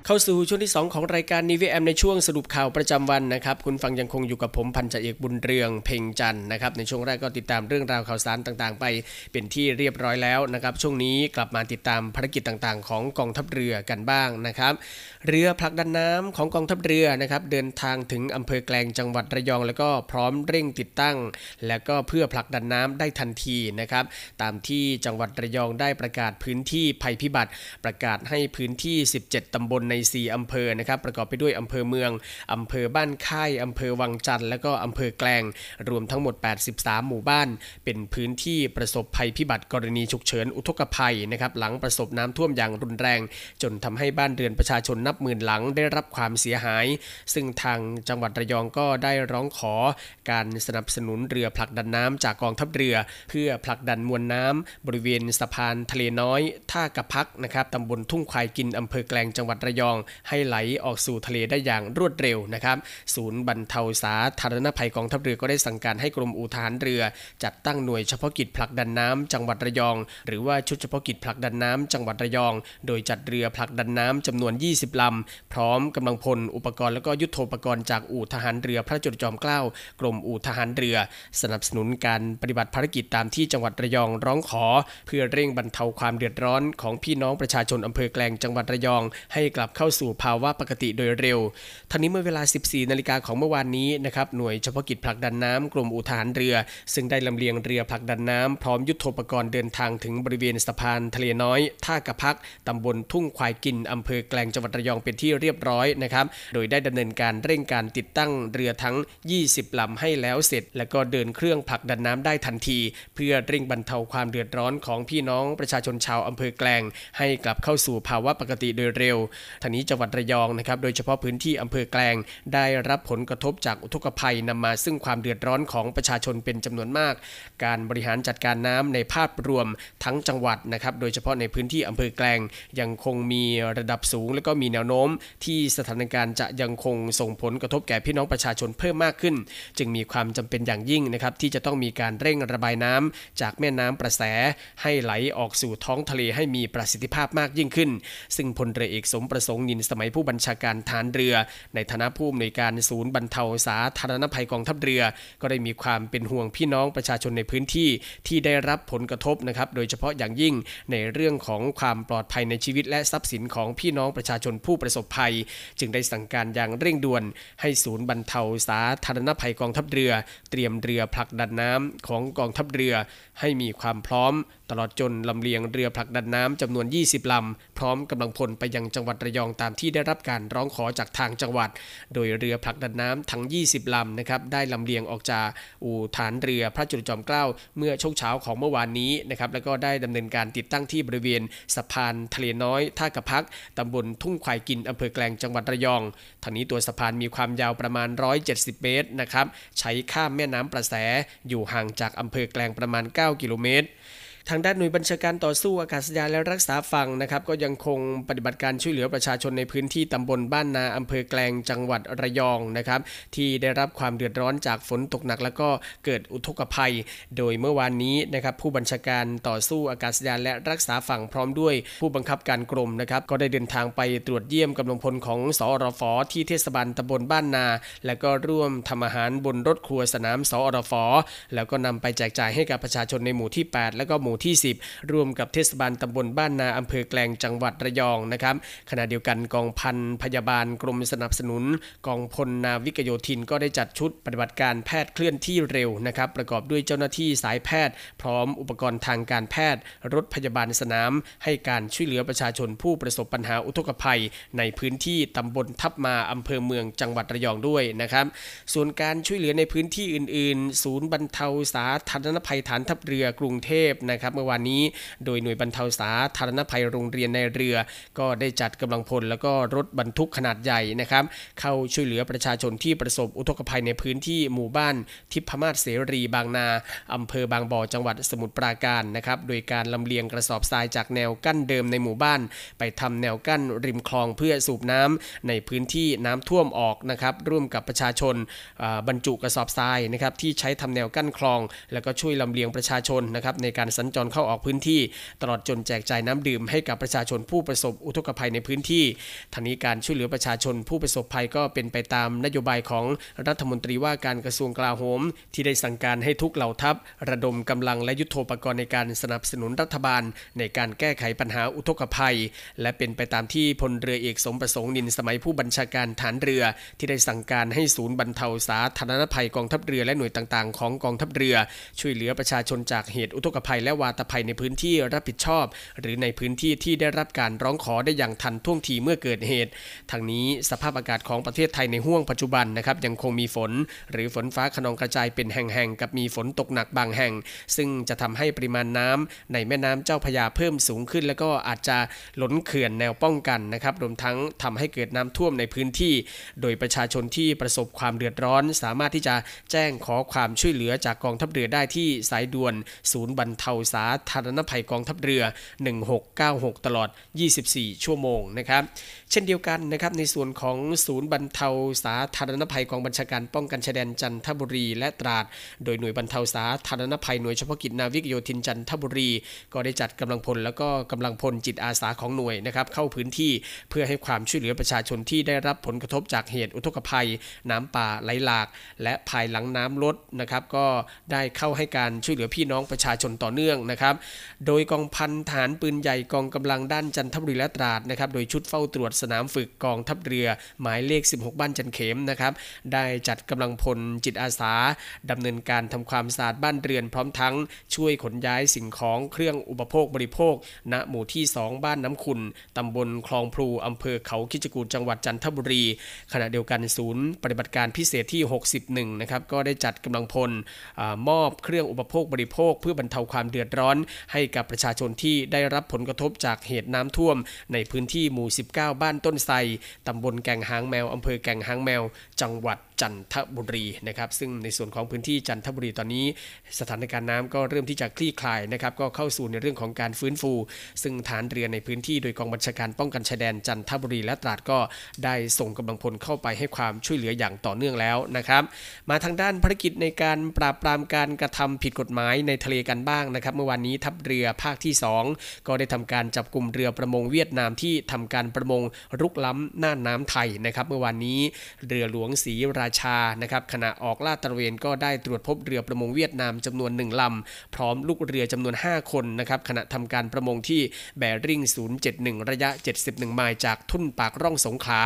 เข้าสู่ช่วงที่สองของรายการ Navy เอ็ม ในช่วงสรุปข่าวประจำวันนะครับคุณฟังยังคงอยู่กับผมพันจ่าเอกบุญเรืองเพ็งจันทร์นะครับในช่วงแรกก็ติดตามเรื่องราวข่าวสารต่างๆไปเป็นที่เรียบร้อยแล้วนะครับช่วงนี้กลับมาติดตามภารกิจต่างๆของกองทัพเรือกันบ้างนะครับเรือผลักดันน้ำของกองทัพเรือนะครับเดินทางถึงอำเภอแกลงจังหวัดระยองแล้วก็พร้อมเร่งติดตั้งและก็เพื่อผลักดันน้ำได้ทันทีนะครับตามที่จังหวัดระยองได้ประกาศพื้นที่ภัยพิบัติประกาศให้พื้นที่สิบเจ็ดตำบลในสี่อำเภอนะครับประกอบไปด้วยอำเภอเมืองอำเภอบ้านค่ายอำเภอวังจันทร์และก็อำเภอแกลงรวมทั้งหมดแปดสิบสามหมู่บ้านเป็นพื้นที่ประสบภัยพิบัติกรณีฉุกเฉินอุทกภัยนะครับหลังประสบน้ำท่วมอย่างรุนแรงจนทำให้บ้านเรือนประชาชนนับหมื่นหลังได้รับความเสียหายซึ่งทางจังหวัดระยองก็ได้ร้องขอการสนับสนุนเรือผลักดันน้ำจากกองทัพเรือเพื่อผลักดันมวลน้ำบริเวณสะพานทะเลน้อยท่ากะพักนะครับตำบลทุ่งควายกินอำเภอแกลงจังหวัดระยองให้ไหลออกสู่ทะเลได้อย่างรวดเร็วนะครับศูนย์บรรเทาสาธารณภัยกองทัพเรือก็ได้สั่งการให้กรมอู่ทหารเรือจัดตั้งหน่วยเฉพาะกิจผลักดันน้ำจังหวัดระยองหรือว่าชุดเฉพาะกิจผลักดันน้ำจังหวัดระยองโดยจัดเรือผลักดันน้ำจำนวนยี่สิบลำพร้อมกำลังพลอุปกรณ์และก็ยุทโธปกรณ์จากอู่ทหารเรือพระจุลจอมเกล้ากรมอู่ทหารเรือสนับสนุนการปฏิบัติภารกิจตามที่จังหวัดระยองร้องขอเพื่อเร่งบรรเทาความเดือดร้อนของพี่น้องประชาชนอำเภอแกลงจังหวัดระยองให้กลับเข้าสู่ภาวะปกติโดยเร็วทั้งนี้เมื่อเวลา สิบสี่นาฬิกาของเมื่อวานนี้นะครับหน่วยเฉพาะกิจผลักดันน้ำกรมอู่ทหารเรือซึ่งได้ลำเลียงเรือผลักดันน้ำพร้อมยุทโธปกรณ์เดินทางถึงบริเวณสะพานทะเลน้อยท่ากะพักตำบลทุ่งควายกินอำเภอแกลงจังหวัดระยองเป็นที่เรียบร้อยนะครับโดยได้ดำเนินการเร่งการติดตั้งเรือทั้งยี่สิบลำให้แล้วเสร็จและก็เดินเครื่องผลักดันน้ำได้ทันทีเพื่อเร่งบรรเทาความเดือดร้อนของพี่น้องประชาชนชาวอำเภอแกลงให้กลับเข้าสู่ภาวะปกติโดยเร็ว างนี้จังหวัดระยองนะครับโดยเฉพาะพื้นที่อำเภอแกลงได้รับผลกระทบจากอุทกภัยนำมาซึ่งความเดือดร้อนของประชาชนเป็นจำนวนมากการบริหารจัดการน้ำในภาพรวมทั้งจังหวัดนะครับโดยเฉพาะในพื้นที่อำเภอแกลงยังคงมีระดับสูงและก็มีแนวโน้มที่สถานการณ์จะยังคงส่งผลกระทบแก่พี่น้องประชาชนเพิ่มมากขึ้นจึงมีความจำเป็นอย่างยิ่งนะครับที่จะต้องมีการเร่งระบายน้ำจากแม่น้ำประแสให้ไหลออกสู่ท้องทะเลให้มีประสิทธิภาพมากยิ่งขึ้นซึ่งพลเรือเอกสมประสงค์นินสมัยผู้บัญชาการฐานเรือในฐานะผู้อำนวยการศูนย์บรรเทาสาธารณภัยกองทัพเรือก็ได้มีความเป็นห่วงพี่น้องประชาชนในพื้นที่ที่ได้รับผลกระทบนะครับโดยเฉพาะอย่างยิ่งในเรื่องของความปลอดภัยในชีวิตและทรัพย์สินของพี่น้องประชาชนผู้ประสบภัยจึงได้สั่งการอย่างเร่งด่วนให้ศูนย์บรรเทาสาธารณภัยกองทัพเรือเตรียมเรือผลักดันน้ำของกองทัพเรือให้มีความพร้อมตลอดจนลำเลียงเรือผลักดันน้ำจำนวนยี่สิบลำพร้อมกำลังพลไปยังจังหวัดระยองตามที่ได้รับการร้องขอจากทางจังหวัดโดยเรือผลักดันน้ำทั้งยี่สิบลำนะครับได้ลำเลียงออกจากอู่ฐานเรือพระจุลจอมเกล้าเมื่อช่วงเช้าของเมื่อวานนี้นะครับแล้วก็ได้ดำเนินการติดตั้งที่บริเวณสะพานทะเลน้อยท่ากะพักตำบลทุ่งควายกินอำเภอแกลงจังหวัดระยองทางนี้ตัวสะพานมีความยาวประมาณหนึ่งร้อยเจ็ดสิบเมตรนะครับใช้ข้ามแม่น้ำประแสอยู่ห่างจากอำเภอแกลงประมาณเก้ากิโลเมตรทางด้านหน่วยบัญชาการต่อสู้อากาศยานและรักษาฝั่งนะครับก็ยังคงปฏิบัติการช่วยเหลือประชาชนในพื้นที่ตำบลบ้านนาอำเภอแกลงจังหวัดระยองนะครับที่ได้รับความเดือดร้อนจากฝนตกหนักและก็เกิดอุทกภัยโดยเมื่อวานนี้นะครับผู้บัญชาการต่อสู้อากาศยานและรักษาฝั่งพร้อมด้วยผู้บังคับการกรมนะครับก็ได้เดินทางไปตรวจเยี่ยมกำลังพลของสอรฟที่เทศบาลตำบลบ้านนาและก็ร่วมทำอาหารบนรถครัวสนามสอรฟแล้วก็นำไปแจกจ่ายให้กับประชาชนในหมู่ที่แปดและก็หมู่ที่สิบร่วมกับเทศบาลตำบลบ้านนาอำเภอแกลงจังหวัดระยองนะครับขณะเดียวกันกองพันพยาบาลกรมสนับสนุนกองพลนาวิกโยธินก็ได้จัดชุดปฏิบัติการแพทย์เคลื่อนที่เร็วนะครับประกอบด้วยเจ้าหน้าที่สายแพทย์พร้อมอุปกรณ์ทางการแพทย์รถพยาบาลสนามให้การช่วยเหลือประชาชนผู้ประสบปัญหาอุทกภัยในพื้นที่ตำบลทับมาอำเภอเมืองจังหวัดระยองด้วยนะครับส่วนการช่วยเหลือในพื้นที่อื่นๆศูนย์บรรเทาสาธารณภัยฐานทัพเรือกรุงเทพนะครับเมื่อวานนี้โดยหน่วยบรรเทาสาธารณภัยโรงเรียนในเรือก็ได้จัดกำลังพลแล้วก็รถบรรทุกขนาดใหญ่นะครับเข้าช่วยเหลือประชาชนที่ประสบอุทกภัยในพื้นที่หมู่บ้านทิพมาศเสรีบางนาอำเภอบางบ่อจังหวัดสมุทรปราการนะครับโดยการลำเลียงกระสอบทรายจากแนวกั้นเดิมในหมู่บ้านไปทำแนวกั้นริมคลองเพื่อสูบน้ำในพื้นที่น้ำท่วมออกนะครับร่วมกับประชาชนบรรจุกระสอบทรายนะครับที่ใช้ทำแนวกั้นคลองแล้วก็ช่วยลำเลียงประชาชนนะครับในการสัญจรเข้าออกพื้นที่ตลอดจนแจกจ่ายน้ำดื่มให้กับประชาชนผู้ประสบอุทกภัยในพื้นที่ทางนี้การช่วยเหลือประชาชนผู้ประสบภัยก็เป็นไปตามนโยบายของรัฐมนตรีว่าการกระทรวงกลาโหมที่ได้สั่งการให้ทุกเหล่าทัพระดมกำลังและยุทโธปกรณ์ในการสนับสนุนรัฐบาลในการแก้ไขปัญหาอุทกภัยและเป็นไปตามที่พลเรือเอกสมประสงค์นินสมัยผู้บัญชาการฐานเรือที่ได้สั่งการให้ศูนย์บรรเทาสาธารณภัยกองทัพเรือและหน่วยต่างๆของกองทัพเรือช่วยเหลือประชาชนจากเหตุอุทกภัยและวาตภัยในพื้นที่รับผิดชอบหรือในพื้นที่ที่ได้รับการร้องขอได้อย่างทันท่วงทีเมื่อเกิดเหตุทางนี้สภาพอากาศของประเทศไทยในห้วงปัจจุบันนะครับยังคงมีฝนหรือฝนฟ้าคะนองกระจายเป็นแห่งๆกับมีฝนตกหนักบางแห่งซึ่งจะทำให้ปริมาณน้ำในแม่น้ำเจ้าพระยาเพิ่มสูงขึ้นแล้วก็อาจจะล้นเขื่อนแนวป้องกันนะครับรวมทั้งทำให้เกิดน้ำท่วมในพื้นที่โดยประชาชนที่ประสบความเดือดร้อนสามารถที่จะแจ้งขอความช่วยเหลือจากกองทัพเรือได้ที่สายด่วนศูนย์บรรเทาสาธารณภัยกองทัพเรือหนึ่งหกเก้าหกตลอดยี่สิบสี่ชั่วโมงนะครับเช่นเดียวกันนะครับในส่วนของศูนย์บรรเทาสาธารณภัยกองบัญชาการป้องกันชายแดนจันทบุรีและตราดโดยหน่วยบรรเทาสาธารณภัยหน่วยเฉพาะกิจนาวิกโยธินจันทบุรีก็ได้จัดกำลังพลแล้วก็กำลังพลจิตอาสาของหน่วยนะครับเข้าพื้นที่เพื่อให้ความช่วยเหลือประชาชนที่ได้รับผลกระทบจากเหตุอุทกภัยน้ำป่าไหลหลากและภายหลังน้ำลดนะครับก็ได้เข้าให้การช่วยเหลือพี่น้องประชาชนต่อเนื่องนะครับโดยกองพันทหารปืนใหญ่กองกำลังด้านจันทบุรีและตราดนะครับโดยชุดเฝ้าตรวจสนามฝึกกองทัพเรือหมายเลขสิบหกบ้านจันเข็มนะครับได้จัดกำลังพลจิตอาสาดำเนินการทำความสะอาดบ้านเรือนพร้อมทั้งช่วยขนย้ายสิ่งของเครื่องอุปโภคบริโภคณหมู่ที่สองบ้านน้ำขุ่นตำบลคลองพลูอำเภอเขาคิชกูฏจังหวัดจันทบุรีขณะเดียวกันศูนย์ปฏิบัติการพิเศษที่หกสิบเอ็ดนะครับก็ได้จัดกำลังพลมอบเครื่องอุปโภคบริโภคเพื่อบรรเทาความเดือด ดือดร้อนให้กับประชาชนที่ได้รับผลกระทบจากเหตุน้ำท่วมในพื้นที่หมู่สิบเก้าบ้านต้นไทรตำบลแก่งหางแมวอำเภอแก่งหางแมวจังหวัดจันทบุรีนะครับซึ่งในส่วนของพื้นที่จันทบุรีตอนนี้สถานการณ์น้ำก็เริ่มที่จะคลี่คลายนะครับก็เข้าสู่ในเรื่องของการฟื้นฟูซึ่งฐานเรือในพื้นที่โดยกองบัญชาการป้องกันชายแดนจันทบุรีและตราดก็ได้ส่งกำลังพลเข้าไปให้ความช่วยเหลืออย่างต่อเนื่องแล้วนะครับมาทางด้านภารกิจในการปราบปรามการกระทำผิดกฎหมายในทะเลกันบ้างนะครับเมื่อวานนี้ทัพเรือภาคที่สองก็ได้ทำการจับกลุ่มเรือประมงเวียดนามที่ทำการประมงรุกล้ำน่านน้ำไทยนะครับเมื่อวานนี้เรือหลวงศรีราชานะครับขณะออกลาดตระเวนก็ได้ตรวจพบเรือประมงเวียดนามจำนวนหนึ่งลำพร้อมลูกเรือจำนวนห้าคนนะครับขณะทำการประมงที่แบริ่งศูนย์เจ็ดหนึ่งระยะเจ็ดสิบเอ็ดไมล์จากทุ่นปากร่องสงขลา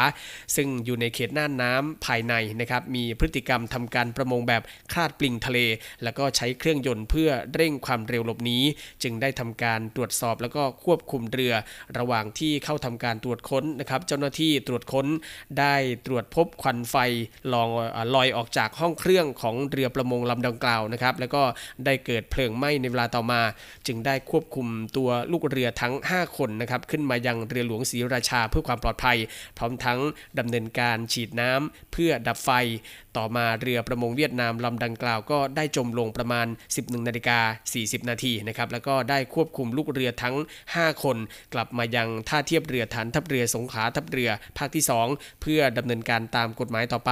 ซึ่งอยู่ในเขตน่านน้ำภายในนะครับมีพฤติกรรมทำการประมงแบบคลาดปลิงทะเลแล้วก็ใช้เครื่องยนต์เพื่อเร่งความเร็วหลบหนีจึงได้ทำการตรวจสอบแล้วก็ควบคุมเรือระหว่างที่เข้าทำการตรวจค้นนะครับเจ้าหน้าที่ตรวจค้นได้ตรวจพบควันไฟลองลอยออกจากห้องเครื่องของเรือประมงลำดังกล่าวนะครับแล้วก็ได้เกิดเพลิงไหม้ในเวลาต่อมาจึงได้ควบคุมตัวลูกเรือทั้งห้าคนนะครับขึ้นมายังเรือหลวงศรีราชาเพื่อความปลอดภัยพร้อมทั้งดำเนินการฉีดน้ำเพื่อดับไฟต่อมาเรือประมงเวียดนามลำดังกล่าวก็ได้จมลงประมาณ สิบเอ็ดนาฬิกาสี่สิบนาทีนะครับแล้วก็ได้ควบคุมลูกเรือทั้งห้าคนกลับมายังท่าเทียบเรือฐานทัพเรือสงขลาทัพเรือภาคที่สองเพื่อดำเนินการตามกฎหมายต่อไป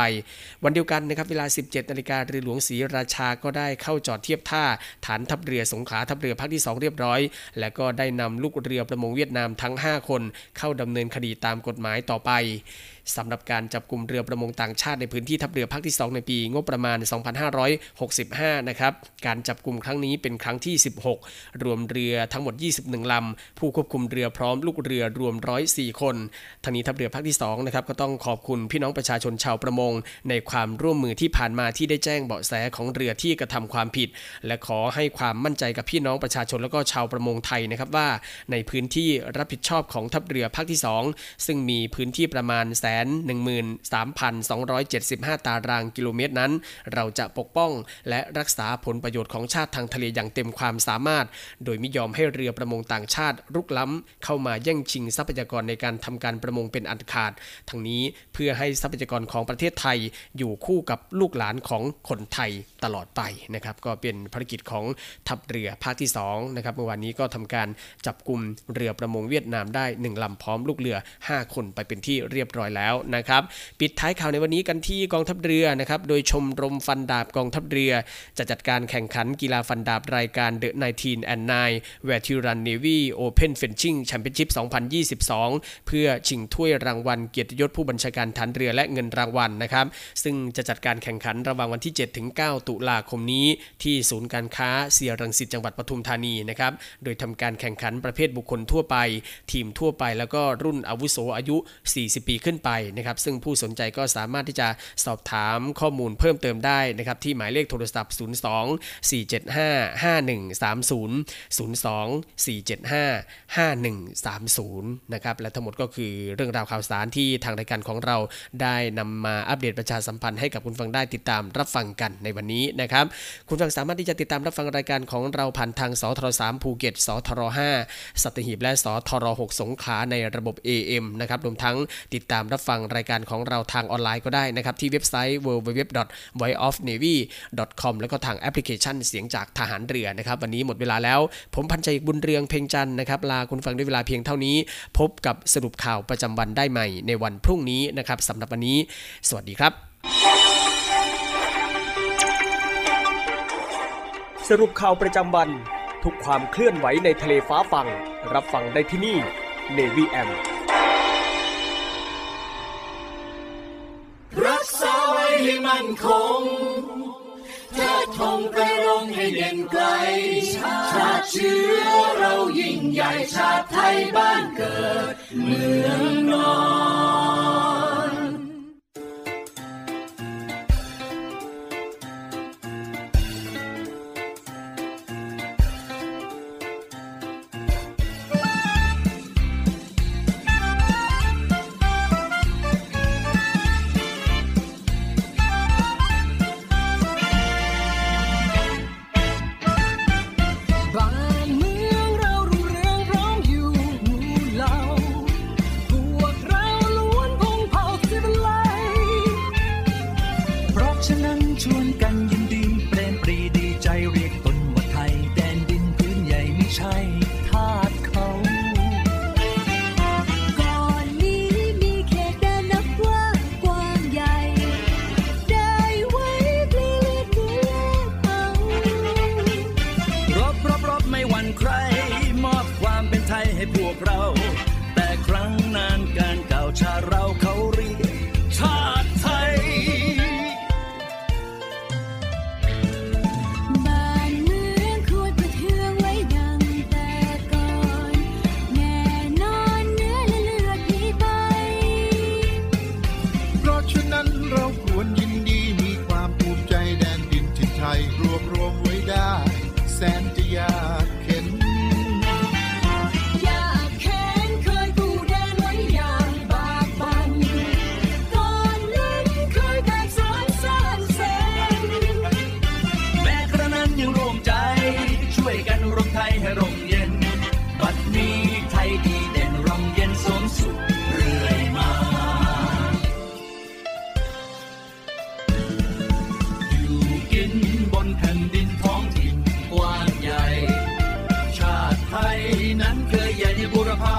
วันเดียวกันนะครับเวลา สิบเจ็ดนาฬิกาเรือหลวงศรีราชาก็ได้เข้าจอดเทียบท่าฐานทัพเรือสงขลาทัพเรือภาคที่สองเรียบร้อยแล้วก็ได้นำลูกเรือประมงเวียดนามทั้งห้าคนเข้าดำเนินคดีตามกฎหมายต่อไปสำหรับการจับกลุ่มเรือประมงต่างชาติในพื้นที่ทัพเรือภาคที่สองในปีงบประมาณ สองพันห้าร้อยหกสิบห้า นะครับการจับกลุ่มครั้งนี้เป็นครั้งที่สิบหกรวมเรือทั้งหมดยี่สิบเอ็ดลำผู้ควบคุมเรือพร้อมลูกเรือรวมหนึ่งร้อยสี่คนทางนี้ทัพเรือภาคที่สองนะครับก็ต้องขอบคุณพี่น้องประชาชนชาวประมงในความร่วมมือที่ผ่านมาที่ได้แจ้งเบาะแสของเรือที่กระทำความผิดและขอให้ความมั่นใจกับพี่น้องประชาชนและก็ชาวประมงไทยนะครับว่าในพื้นที่รับผิดชอบของทัพเรือภาคที่สองซึ่งมีพื้นที่ประมาณหนึ่งแสนหนึ่งหมื่นสามพันสองร้อยเจ็ดสิบห้า ตารางกิโลเมตรนั้นเราจะปกป้องและรักษาผลประโยชน์ของชาติทางทะเลอย่างเต็มความสามารถโดยไม่ยอมให้เรือประมงต่างชาติรุกล้ำเข้ามาแย่งชิงทรัพยากรในการทำการประมงเป็นอันขาดทั้งนี้เพื่อให้ทรัพยากรของประเทศไทยอยู่คู่กับลูกหลานของคนไทยตลอดไปนะครับก็เป็นภารกิจของทัพเรือภาคที่สองนะครับเมื่อวานนี้ก็ทำการจับกุมเรือประมงเวียดนามได้หนึ่งลำพร้อมลูกเรือห้าคนไปเป็นที่เรียบร้อยแล้วนะครับปิดท้ายข่าวในวันนี้กันที่กองทัพเรือนะครับโดยชมรมฟันดาบกองทัพเรือจะจัดการแข่งขันกีฬาฟันดาบรายการ The สิบเก้า and ไนน์ Veteran Navy Open Fencing Championship สองพันยี่สิบสองเพื่อชิงถ้วยรางวัลเกียรติยศผู้บัญชาการฐานเรือและเงินรางวัลนะครับซึ่งจะจัดการแข่งขันระหว่างวันที่เจ็ดถึงเก้าตุลาคมนี้ที่ศูนย์การค้าเซียรังสิตจังหวัดปทุมธานีนะครับโดยทำการแข่งขันประเภทบุคคลทั่วไปทีมทั่วไปแล้วก็รุ่นอาวุโสอายุสี่สิบปีขึ้นไปนะครับซึ่งผู้สนใจก็สามารถที่จะสอบถามข้อมูลเพิ่มเติมได้นะครับที่หมายเลขโทรศัพท์ศูนย์สอง สี่เจ็ดห้า ห้าหนึ่งสามศูนย์ ศูนย์สอง สี่เจ็ดห้า ห้าหนึ่งสามศูนย์นะครับและทั้งหมดก็คือเรื่องราวข่าวสารที่ทางรายการของเราได้นำมาอัปเดตประชาสัมพันธ์ให้กับคุณฟังได้ติดตามรับฟังกันในวันนี้นะครับคุณฟังสามารถที่จะติดตามรับฟังรายการของเราผ่านทางสทรสามภูเก็ตสทรห้าสัตหีบและสทรหกสงขลาในระบบ เอ เอ็ม นะครับรวมทั้งติดตามรับฟังรายการของเราทางออนไลน์ก็ได้นะครับที่เว็บไซต์ ดับเบิลยู ดับเบิลยู ดับเบิลยู ดอท voice of navy ดอท คอม แล้วก็ทางแอปพลิเคชันเสียงจากทหารเรือนะครับวันนี้หมดเวลาแล้วผมพันชัยบุญเรืองเพ็งจันทร์นะครับลาคุณฟังด้วยเวลาเพียงเท่านี้พบกับสรุปข่าวประจำวันได้ใหม่ในวันพรุ่งนี้นะครับสำหรับวันนี้สวัสดีครับสรุปข่าวประจำวันทุกความเคลื่อนไหวในทะเลฟ้าฟังรับฟังได้ที่นี่ Navy เอ เอ็มรักษาไว้ให้มั่นคงเธอทงไปรงให้เด่นไกลชาติเชื้อเรายิ่งใหญ่ชาติไทยบ้านเกิดเมืองนอน